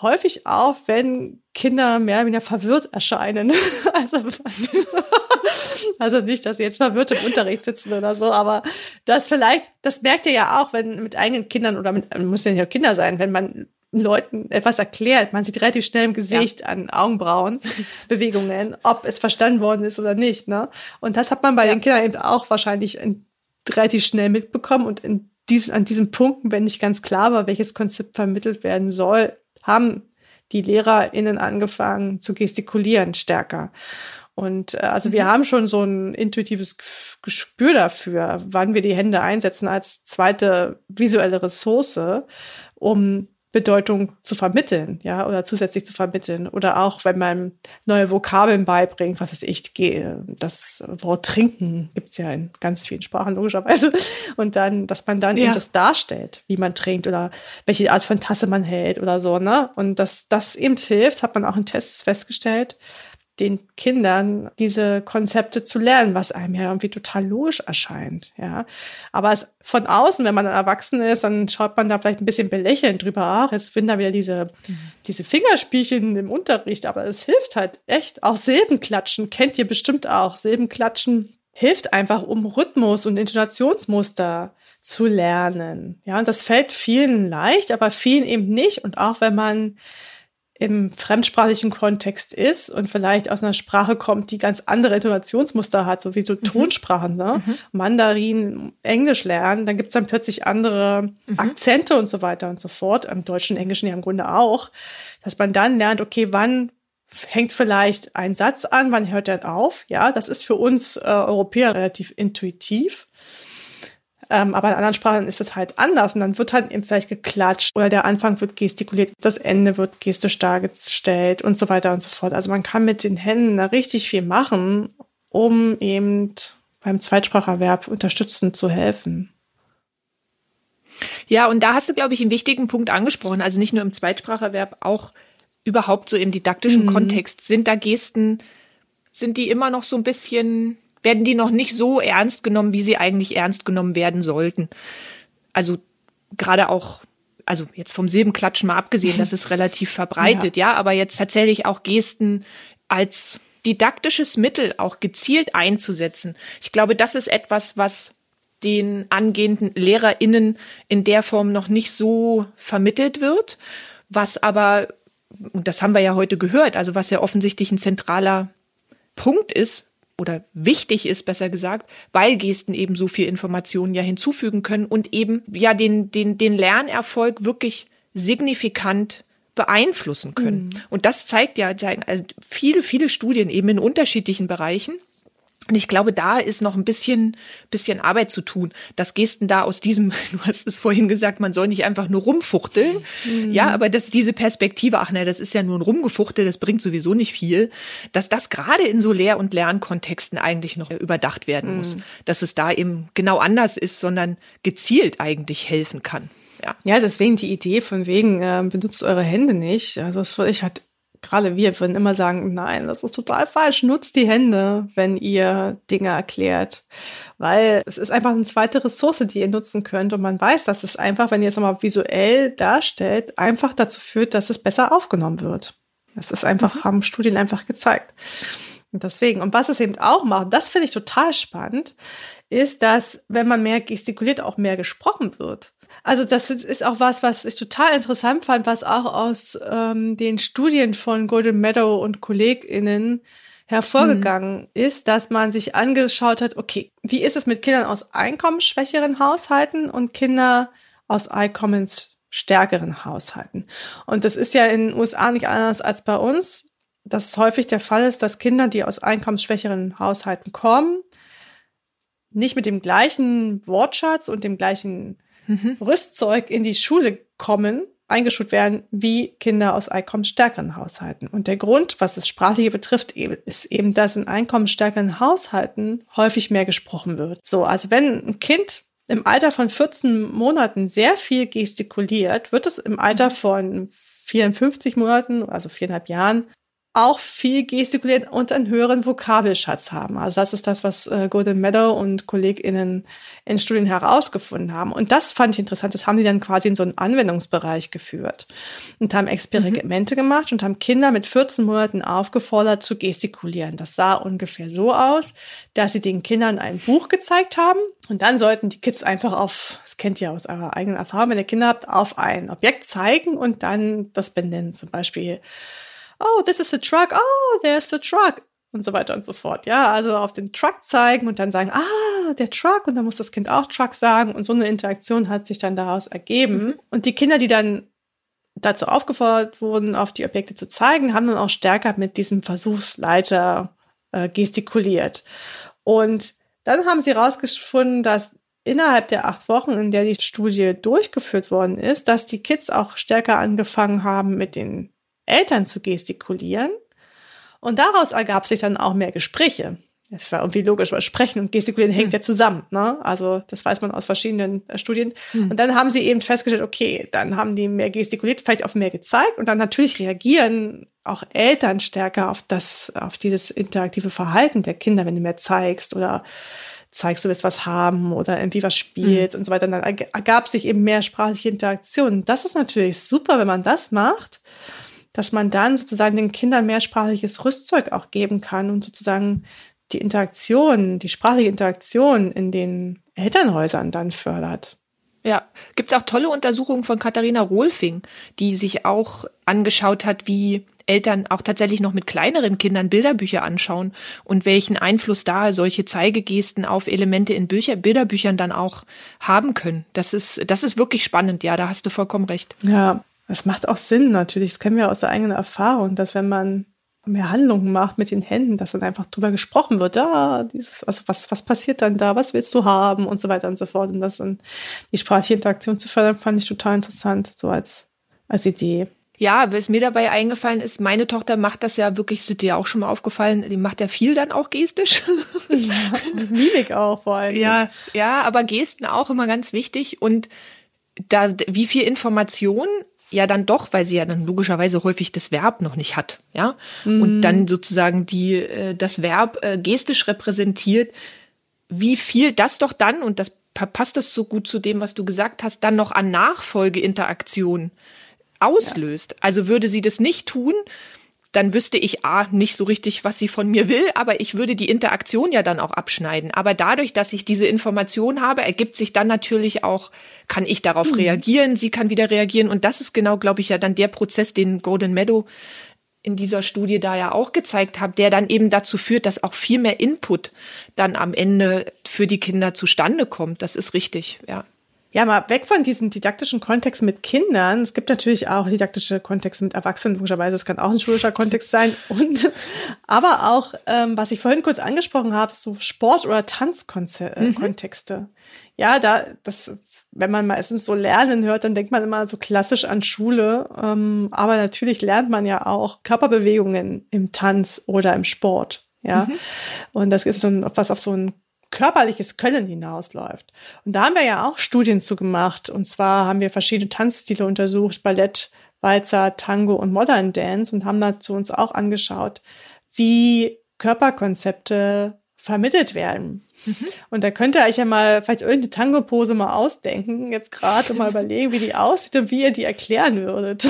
häufig auf, wenn Kinder mehr oder weniger verwirrt erscheinen. Also, also nicht, dass sie jetzt verwirrt im Unterricht sitzen oder so, aber das vielleicht, das merkt ihr ja auch, wenn mit eigenen Kindern oder mit, muss ja nicht nur Kinder sein, wenn man Leuten etwas erklärt, man sieht relativ schnell im Gesicht ja. an Augenbrauen, Bewegungen, ob es verstanden worden ist oder nicht, ne? Und das hat man bei ja. den Kindern eben auch wahrscheinlich in, relativ schnell mitbekommen und in diesen, an diesen Punkten, wenn nicht ganz klar war, welches Konzept vermittelt werden soll, haben die LehrerInnen angefangen zu gestikulieren stärker. Und äh, also mhm. wir haben schon so ein intuitives Gespür dafür, wann wir die Hände einsetzen als zweite visuelle Ressource, um Bedeutung zu vermitteln, ja, oder zusätzlich zu vermitteln. Oder auch, wenn man neue Vokabeln beibringt, was weiß ich, das Wort trinken gibt's ja in ganz vielen Sprachen logischerweise. Und dann, dass man dann ja. eben das darstellt, wie man trinkt oder welche Art von Tasse man hält oder so, ne? Und dass das eben hilft, hat man auch in Tests festgestellt, den Kindern diese Konzepte zu lernen, was einem ja irgendwie total logisch erscheint, ja. Aber es von außen, wenn man dann erwachsen ist, dann schaut man da vielleicht ein bisschen belächelnd drüber, ach, jetzt finden da wieder diese, mhm. diese Fingerspielchen im Unterricht, aber es hilft halt echt. Auch Silbenklatschen kennt ihr bestimmt auch. Silbenklatschen hilft einfach, um Rhythmus und Intonationsmuster zu lernen, ja. Und das fällt vielen leicht, aber vielen eben nicht. Und auch wenn man im fremdsprachlichen Kontext ist und vielleicht aus einer Sprache kommt, die ganz andere Intonationsmuster hat, so wie so mhm. Tonsprachen, ne? Mhm. Mandarin, Englisch lernen, dann gibt's dann plötzlich andere mhm. Akzente und so weiter und so fort, im Deutschen, Englischen ja im Grunde auch, dass man dann lernt, okay, wann hängt vielleicht ein Satz an, wann hört er auf, ja, das ist für uns äh, Europäer relativ intuitiv. Ähm, aber in anderen Sprachen ist es halt anders und dann wird halt eben vielleicht geklatscht oder der Anfang wird gestikuliert, das Ende wird gestisch dargestellt und so weiter und so fort. Also man kann mit den Händen da richtig viel machen, um eben beim Zweitspracherwerb unterstützend zu helfen. Ja, und da hast du, glaube ich, einen wichtigen Punkt angesprochen. Also nicht nur im Zweitspracherwerb, auch überhaupt so im didaktischen mhm. Kontext. Sind da Gesten, sind die immer noch so ein bisschen... werden die noch nicht so ernst genommen, wie sie eigentlich ernst genommen werden sollten. Also gerade auch, also jetzt vom Silbenklatschen mal abgesehen, das ist relativ verbreitet, ja. ja, aber jetzt tatsächlich auch Gesten als didaktisches Mittel auch gezielt einzusetzen. Ich glaube, das ist etwas, was den angehenden LehrerInnen in der Form noch nicht so vermittelt wird, was aber, und das haben wir ja heute gehört, also was ja offensichtlich ein zentraler Punkt ist, oder wichtig ist, besser gesagt, weil Gesten eben so viel Informationen ja hinzufügen können und eben ja den den den Lernerfolg wirklich signifikant beeinflussen können. Mhm. Und das zeigt ja also viele, viele Studien eben in unterschiedlichen Bereichen. Und ich glaube, da ist noch ein bisschen, bisschen Arbeit zu tun, dass Gesten da aus diesem, du hast es vorhin gesagt, man soll nicht einfach nur rumfuchteln, mhm. ja, aber dass diese Perspektive, ach ne, das ist ja nur ein Rumgefuchtel, das bringt sowieso nicht viel, dass das gerade in so Lehr- und Lernkontexten eigentlich noch überdacht werden mhm. muss, dass es da eben genau anders ist, sondern gezielt eigentlich helfen kann. Ja, ja, deswegen die Idee von wegen, äh, benutzt eure Hände nicht, also das würde ich halt gerade wir würden immer sagen, nein, das ist total falsch. Nutzt die Hände, wenn ihr Dinge erklärt. Weil es ist einfach eine zweite Ressource, die ihr nutzen könnt. Und man weiß, dass es einfach, wenn ihr es mal visuell darstellt, einfach dazu führt, dass es besser aufgenommen wird. Das ist einfach, mhm. haben Studien einfach gezeigt. Und deswegen, und was es eben auch macht, das finde ich total spannend, ist, dass, wenn man mehr gestikuliert, auch mehr gesprochen wird. Also das ist auch was, was ich total interessant fand, was auch aus ähm, den Studien von Goldin-Meadow und KollegInnen hervorgegangen mhm. ist, dass man sich angeschaut hat, okay, wie ist es mit Kindern aus einkommensschwächeren Haushalten und Kinder aus einkommensstärkeren Haushalten? Und das ist ja in den U S A nicht anders als bei uns. dass häufig der Fall ist, dass Kinder, die aus einkommensschwächeren Haushalten kommen, nicht mit dem gleichen Wortschatz und dem gleichen mhm. Rüstzeug in die Schule kommen, eingeschult werden, wie Kinder aus einkommensstärkeren Haushalten. Und der Grund, was das Sprachliche betrifft, ist eben, dass in einkommensstärkeren Haushalten häufig mehr gesprochen wird. So, also wenn ein Kind im Alter von vierzehn Monaten sehr viel gestikuliert, wird es im Alter von vierundfünfzig Monaten, also viereinhalb Jahren, auch viel gestikulieren und einen höheren Vokabelschatz haben. Also das ist das, was äh, Goldin-Meadow und KollegInnen in Studien herausgefunden haben. Und das fand ich interessant. Das haben die dann quasi in so einen Anwendungsbereich geführt und haben Experimente mhm. gemacht und haben Kinder mit vierzehn Monaten aufgefordert zu gestikulieren. Das sah ungefähr so aus, dass sie den Kindern ein Buch gezeigt haben und dann sollten die Kids einfach auf, das kennt ihr aus eurer eigenen Erfahrung, wenn ihr Kinder habt, auf ein Objekt zeigen und dann das benennen. Zum Beispiel oh, this is the truck, oh, there's the truck und so weiter und so fort. Ja, also auf den Truck zeigen und dann sagen, ah, der Truck und dann muss das Kind auch Truck sagen und so eine Interaktion hat sich dann daraus ergeben. Mhm. Und die Kinder, die dann dazu aufgefordert wurden, auf die Objekte zu zeigen, haben dann auch stärker mit diesem Versuchsleiter äh, gestikuliert. Und dann haben sie herausgefunden, dass innerhalb der acht Wochen, in der die Studie durchgeführt worden ist, dass die Kids auch stärker angefangen haben mit den Eltern zu gestikulieren und daraus ergab sich dann auch mehr Gespräche. Das war irgendwie logisch, weil Sprechen und Gestikulieren hängt ja zusammen, ne? Also das weiß man aus verschiedenen Studien. Hm. Und dann haben sie eben festgestellt, okay, dann haben die mehr gestikuliert, vielleicht auch mehr gezeigt und dann natürlich reagieren auch Eltern stärker auf das, auf dieses interaktive Verhalten der Kinder, wenn du mehr zeigst oder zeigst, du willst was haben oder irgendwie was spielst mhm. und so weiter. Und dann ergab sich eben mehr sprachliche Interaktion. Das ist natürlich super, wenn man das macht, dass man dann sozusagen den Kindern mehrsprachliches Rüstzeug auch geben kann und sozusagen die Interaktion, die sprachliche Interaktion in den Elternhäusern dann fördert. Ja, gibt's auch tolle Untersuchungen von Katharina Rohlfing, die sich auch angeschaut hat, wie Eltern auch tatsächlich noch mit kleineren Kindern Bilderbücher anschauen und welchen Einfluss da solche Zeigegesten auf Elemente in Bücher, Bilderbüchern dann auch haben können. Das ist, das ist wirklich spannend, ja, da hast du vollkommen recht. Ja. Das macht auch Sinn natürlich, das kennen wir aus der eigenen Erfahrung, dass wenn man mehr Handlungen macht mit den Händen, dass dann einfach drüber gesprochen wird, ah, dieses, also was, was passiert dann da, was willst du haben und so weiter und so fort. Und das dann die sprachliche Interaktion zu fördern, fand ich total interessant, so als, als Idee. Ja, was mir dabei eingefallen ist, meine Tochter macht das ja wirklich, sind dir ja auch schon mal aufgefallen, die macht ja viel dann auch gestisch. Ja, Mimik auch vor allem. Ja, ja, aber Gesten auch immer ganz wichtig und da wie viel Information ja dann doch, weil sie ja dann logischerweise häufig das Verb noch nicht hat, ja, mhm. und dann sozusagen die äh, das Verb äh, gestisch repräsentiert, wie viel das doch dann, und das passt das so gut zu dem, was du gesagt hast, dann noch an Nachfolgeinteraktion auslöst. Ja. Also würde sie das nicht tun, dann wüsste ich A, nicht so richtig, was sie von mir will, aber ich würde die Interaktion ja dann auch abschneiden. Aber dadurch, dass ich diese Information habe, ergibt sich dann natürlich auch, kann ich darauf mhm. reagieren, sie kann wieder reagieren. Und das ist genau, glaube ich, ja dann der Prozess, den Goldin-Meadow in dieser Studie da ja auch gezeigt hat, der dann eben dazu führt, dass auch viel mehr Input dann am Ende für die Kinder zustande kommt. Das ist richtig, ja. Ja, mal weg von diesem didaktischen Kontext mit Kindern. Es gibt natürlich auch didaktische Kontexte mit Erwachsenen, logischerweise. Das kann auch ein schulischer Kontext sein. Und aber auch, ähm, was ich vorhin kurz angesprochen habe, so Sport- oder Tanzkontexte. Mhm. Ja, da das, wenn man meistens so Lernen hört, dann denkt man immer so klassisch an Schule. Ähm, aber natürlich lernt man ja auch Körperbewegungen im Tanz oder im Sport. Ja, mhm. und das ist so ein, was auf so ein körperliches Können hinausläuft. Und da haben wir ja auch Studien zu gemacht. Und zwar haben wir verschiedene Tanzstile untersucht, Ballett, Walzer, Tango und Modern Dance und haben dazu uns auch angeschaut, wie Körperkonzepte vermittelt werden. Mhm. Und da könnt ihr euch ja mal vielleicht irgendeine Tango-Pose mal ausdenken, jetzt gerade mal überlegen, wie die aussieht und wie ihr die erklären würdet.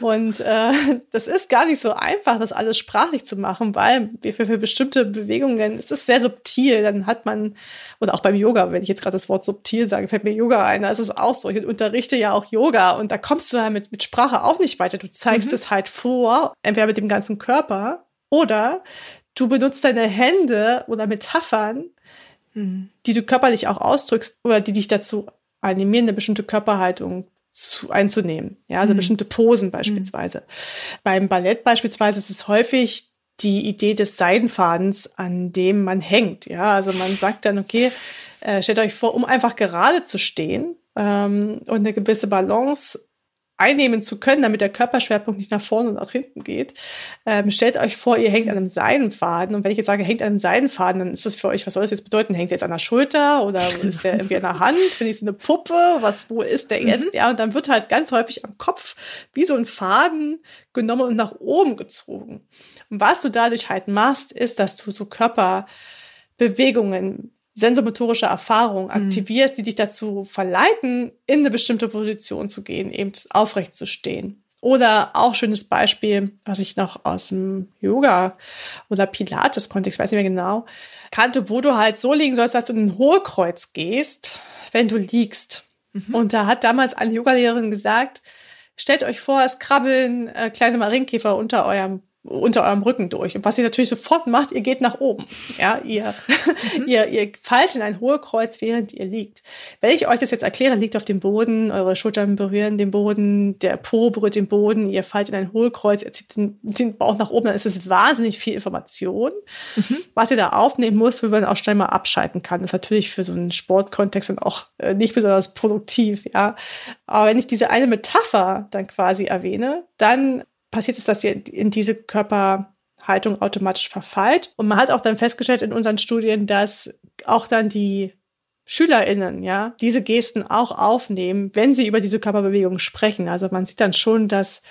Und äh, das ist gar nicht so einfach, das alles sprachlich zu machen, weil für, für bestimmte Bewegungen, es ist sehr subtil, dann hat man, oder auch beim Yoga, wenn ich jetzt gerade das Wort subtil sage, fällt mir Yoga ein, da ist es auch so, ich unterrichte ja auch Yoga und da kommst du ja mit, mit Sprache auch nicht weiter, du zeigst mhm. es halt vor, entweder mit dem ganzen Körper oder du benutzt deine Hände oder Metaphern, die du körperlich auch ausdrückst oder die dich dazu animieren, eine bestimmte Körperhaltung zu, einzunehmen. Ja, also mhm. bestimmte Posen beispielsweise. Mhm. Beim Ballett beispielsweise ist es häufig die Idee des Seidenfadens, an dem man hängt. Ja, also man sagt dann, okay, äh, stellt euch vor, um einfach gerade zu stehen ähm, und eine gewisse Balance einnehmen zu können, damit der Körperschwerpunkt nicht nach vorne und nach hinten geht. Ähm, stellt euch vor, ihr hängt an einem Seidenfaden. Und wenn ich jetzt sage, hängt an einem Seidenfaden, dann ist das für euch, was soll das jetzt bedeuten? Hängt der jetzt an der Schulter oder ist der irgendwie an der Hand? Bin ich so eine Puppe? Was, wo ist der jetzt? Mhm. Ja, und dann wird halt ganz häufig am Kopf wie so ein Faden genommen und nach oben gezogen. Und was du dadurch halt machst, ist, dass du so Körperbewegungen, sensormotorische Erfahrung aktivierst, die dich dazu verleiten, in eine bestimmte Position zu gehen, eben aufrecht zu stehen. Oder auch schönes Beispiel, was ich noch aus dem Yoga- oder Pilates-Kontext, weiß nicht mehr genau, kannte, wo du halt so liegen sollst, dass du in ein Hohlkreuz gehst, wenn du liegst. Mhm. Und da hat damals eine Yogalehrerin gesagt, stellt euch vor, es krabbeln äh, kleine Marienkäfer unter eurem unter eurem Rücken durch. Und was ihr natürlich sofort macht, ihr geht nach oben. Ja, ihr, mhm. ihr, ihr fallt in ein Hohlkreuz, während ihr liegt. Wenn ich euch das jetzt erkläre, liegt auf dem Boden, eure Schultern berühren den Boden, der Po berührt den Boden, ihr fallt in ein Hohlkreuz, ihr zieht den, den Bauch nach oben, dann ist es wahnsinnig viel Information, mhm. was ihr da aufnehmen müsst, wo man auch schnell mal abschalten kann. Das ist natürlich für so einen Sportkontext dann auch nicht besonders produktiv, ja. Aber wenn ich diese eine Metapher dann quasi erwähne, dann passiert es, dass ihr in diese Körperhaltung automatisch verfallt. Und man hat auch dann festgestellt in unseren Studien, dass auch dann die SchülerInnen, ja, diese Gesten auch aufnehmen, wenn sie über diese Körperbewegung sprechen. Also man sieht dann schon, dass,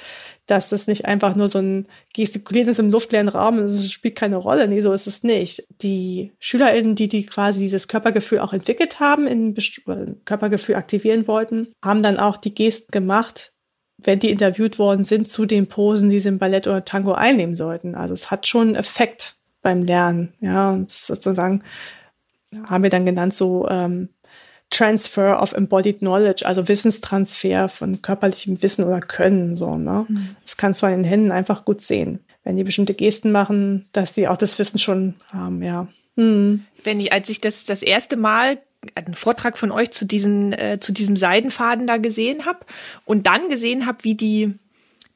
dass das nicht einfach nur so ein Gestikulieren ist im luftleeren Raum, das spielt keine Rolle. Nee, so ist es nicht. Die SchülerInnen, die, die quasi dieses Körpergefühl auch entwickelt haben, in Best- Körpergefühl aktivieren wollten, haben dann auch die Gesten gemacht, wenn die interviewt worden sind, zu den Posen, die sie im Ballett oder Tango einnehmen sollten. Also es hat schon einen Effekt beim Lernen. Ja, und das ist sozusagen, haben wir dann genannt, so ähm, Transfer of Embodied Knowledge, also Wissenstransfer von körperlichem Wissen oder Können. So, ne? Mhm. Das kannst du an den Händen einfach gut sehen. Wenn die bestimmte Gesten machen, dass die auch das Wissen schon haben, ja. Mhm. Wenn ich, als ich das das erste Mal einen Vortrag von euch zu diesen äh, zu diesem Seidenfaden da gesehen habe und dann gesehen habe, wie die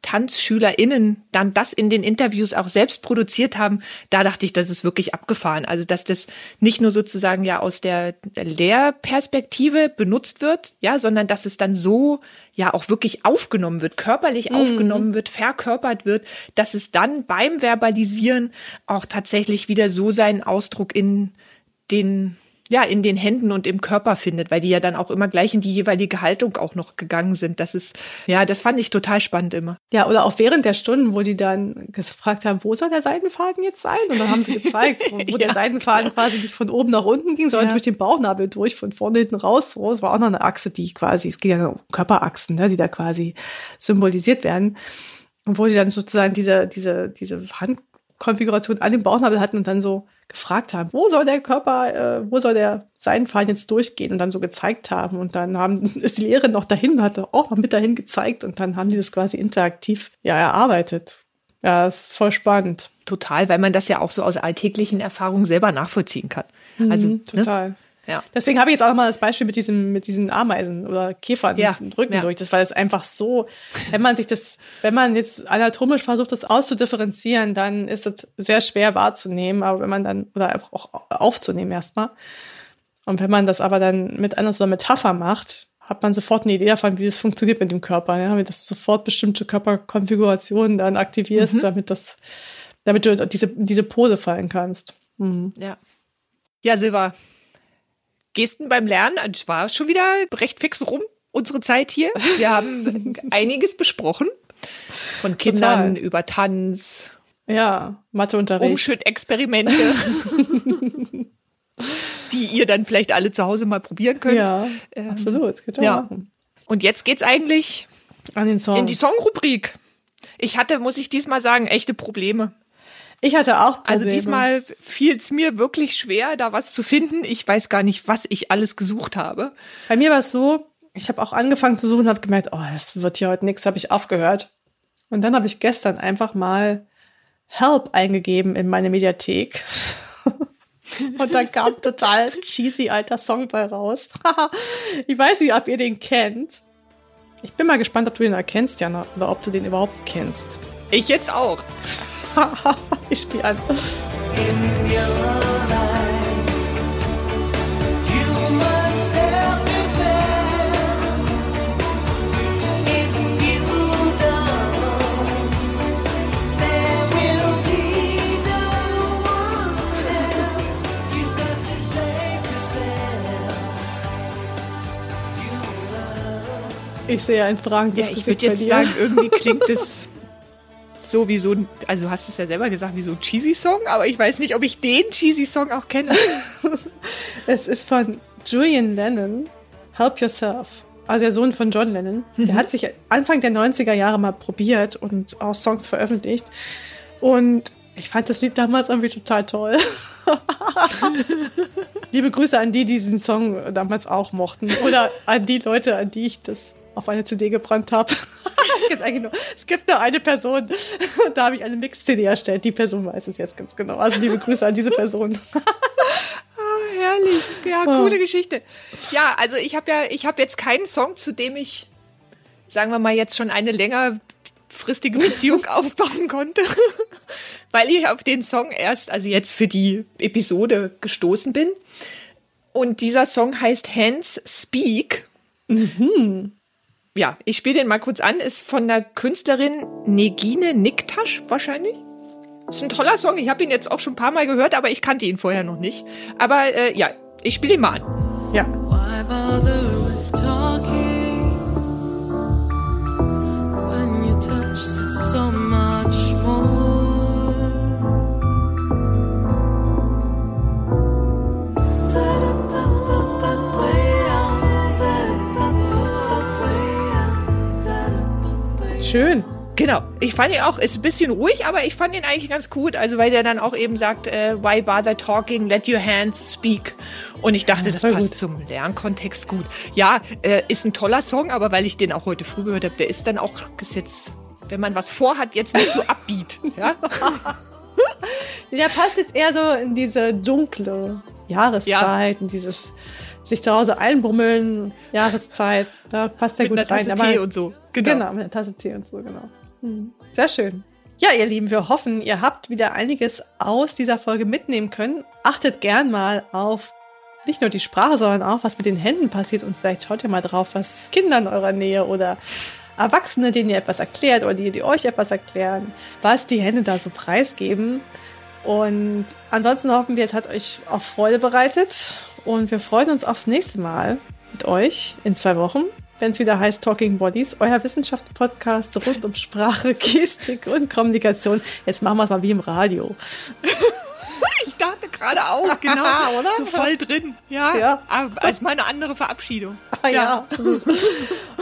TanzschülerInnen dann das in den Interviews auch selbst produziert haben, da dachte ich, das ist wirklich abgefahren. Also, dass das nicht nur sozusagen ja aus der Lehrperspektive benutzt wird, ja, sondern dass es dann so ja auch wirklich aufgenommen wird, körperlich mhm. aufgenommen wird, verkörpert wird, dass es dann beim Verbalisieren auch tatsächlich wieder so seinen Ausdruck in den ja, in den Händen und im Körper findet, weil die ja dann auch immer gleich in die jeweilige Haltung auch noch gegangen sind. Das ist, ja, das fand ich total spannend immer. Ja, oder auch während der Stunden, wo die dann gefragt haben, wo soll der Seidenfaden jetzt sein? Und dann haben sie gezeigt, wo ja, der Seidenfaden klar. quasi nicht von oben nach unten ging, sondern ja. durch den Bauchnabel durch, von vorne hinten raus. Es war auch noch eine Achse, die quasi, es geht ja um Körperachsen, ne, die da quasi symbolisiert werden. Und wo die dann sozusagen diese, diese, diese Hand, Konfiguration an dem Bauchnabel hatten und dann so gefragt haben, wo soll der Körper, äh, wo soll der Seidenfaden jetzt durchgehen und dann so gezeigt haben und dann haben, ist die Lehrerin noch dahin, hat auch noch mit dahin gezeigt und dann haben die das quasi interaktiv ja erarbeitet. Ja, ist voll spannend. Total, weil man das ja auch so aus alltäglichen Erfahrungen selber nachvollziehen kann. Mhm, also total. Ne? Ja. Deswegen habe ich jetzt auch nochmal das Beispiel mit diesem, mit diesen Ameisen oder Käfern ja. mit dem Rücken ja. durch. Das war das einfach so, wenn man sich das, wenn man jetzt anatomisch versucht, das auszudifferenzieren, dann ist das sehr schwer wahrzunehmen, aber wenn man dann, oder einfach auch aufzunehmen erstmal. Und wenn man das aber dann mit einer so einer Metapher macht, hat man sofort eine Idee davon, wie das funktioniert mit dem Körper, ja, dass du sofort bestimmte Körperkonfigurationen dann aktivierst, mhm. damit das, damit du diese, diese Pose fallen kannst. Mhm. Ja. Ja, Silva. Gesten beim Lernen, es war schon wieder recht fix rum, unsere Zeit hier. Wir haben einiges besprochen. Von Kindern Total. Über Tanz. Ja, Matheunterricht. Umschütt-Experimente, die ihr dann vielleicht alle zu Hause mal probieren könnt. Ja, ähm, absolut. Könnt ihr ja. machen. Und jetzt geht's eigentlich An den Song. in die Songrubrik. Ich hatte, muss ich diesmal sagen, echte Probleme. Ich hatte auch Probleme. Also diesmal fiel es mir wirklich schwer, da was zu finden. Ich weiß gar nicht, was ich alles gesucht habe. Bei mir war es so, ich habe auch angefangen zu suchen und habe gemerkt, oh, das wird hier heute nichts, habe ich aufgehört. Und dann habe ich gestern einfach mal Help eingegeben in meine Mediathek. Und da kam total cheesy alter Song bei raus. Ich weiß nicht, ob ihr den kennt. Ich bin mal gespannt, ob du den erkennst, Jana, oder ob du den überhaupt kennst. Ich jetzt auch. Ich spiele an. In your life. Ich sehe ein fragendes Gesicht. Ja, ich würde jetzt sagen, irgendwie klingt es so wie so ein, also du hast es ja selber gesagt, wie so ein Cheesy-Song, aber ich weiß nicht, ob ich den Cheesy-Song auch kenne. Es ist von Julian Lennon, Help Yourself, also der Sohn von John Lennon. Der mhm. hat sich Anfang der neunziger Jahre mal probiert und auch Songs veröffentlicht. Und ich fand das Lied damals irgendwie total toll. Liebe Grüße an die, die diesen Song damals auch mochten. Oder an die Leute, an die ich das auf eine C D gebrannt habe. Es gibt eigentlich nur, es gibt nur eine Person. Da habe ich eine Mix-C D erstellt. Die Person weiß es jetzt ganz genau. Also liebe Grüße an diese Person. Oh, herrlich. Ja, oh. Coole Geschichte. Ja, also ich habe ja, ich habe jetzt keinen Song, zu dem ich, sagen wir mal, jetzt schon eine längerfristige Beziehung aufbauen konnte. Weil ich auf den Song erst, also jetzt für die Episode gestoßen bin. Und dieser Song heißt Hands Speak. Mhm. Ja, ich spiele den mal kurz an. Ist von der Künstlerin Negine Niktasch wahrscheinlich. Ist ein toller Song. Ich habe ihn jetzt auch schon ein paar Mal gehört, aber ich kannte ihn vorher noch nicht. Aber äh, ja, ich spiele ihn mal an. Ja. Why bother with talking when you touch so much more? Schön. Genau. Ich fand ihn auch, ist ein bisschen ruhig, aber ich fand ihn eigentlich ganz gut. Also, weil der dann auch eben sagt, äh, why bother talking, let your hands speak. Und ich dachte, ja, das passt gut zum Lernkontext gut. Ja, äh, ist ein toller Song, aber weil ich den auch heute früh gehört habe, der ist dann auch, ist jetzt, wenn man was vorhat, jetzt nicht so upbeat. Ja? Der passt jetzt eher so in diese dunkle Jahreszeit, ja, in dieses sich zu Hause einbrummeln, Jahreszeit, da passt der mit gut einer Tasse rein. Tee aber, und so. Genau. Genau, mit einer Tasse Tee und so, genau. Mhm. Sehr schön. Ja, ihr Lieben, wir hoffen, ihr habt wieder einiges aus dieser Folge mitnehmen können. Achtet gern mal auf nicht nur die Sprache, sondern auch, was mit den Händen passiert und vielleicht schaut ihr mal drauf, was Kinder in eurer Nähe oder Erwachsene, denen ihr etwas erklärt oder die, die euch etwas erklären, was die Hände da so preisgeben. Und ansonsten hoffen wir, es hat euch auch Freude bereitet. Und wir freuen uns aufs nächste Mal mit euch in zwei Wochen, wenn es wieder heißt Talking Bodies, euer Wissenschaftspodcast rund um Sprache, Gestik und Kommunikation. Jetzt machen wir es mal wie im Radio. Ich dachte gerade auch, genau, oder? So voll drin. Ja, ja. Als meine andere Verabschiedung. Ah, ja. Ja.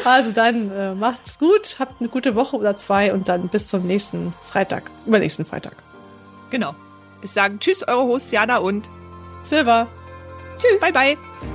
Also dann äh, macht's gut, habt eine gute Woche oder zwei und dann bis zum nächsten Freitag, übernächsten Freitag. Genau. Ich sage tschüss, eure Hosts Jana und Silva. Tschüss. Bye, bye.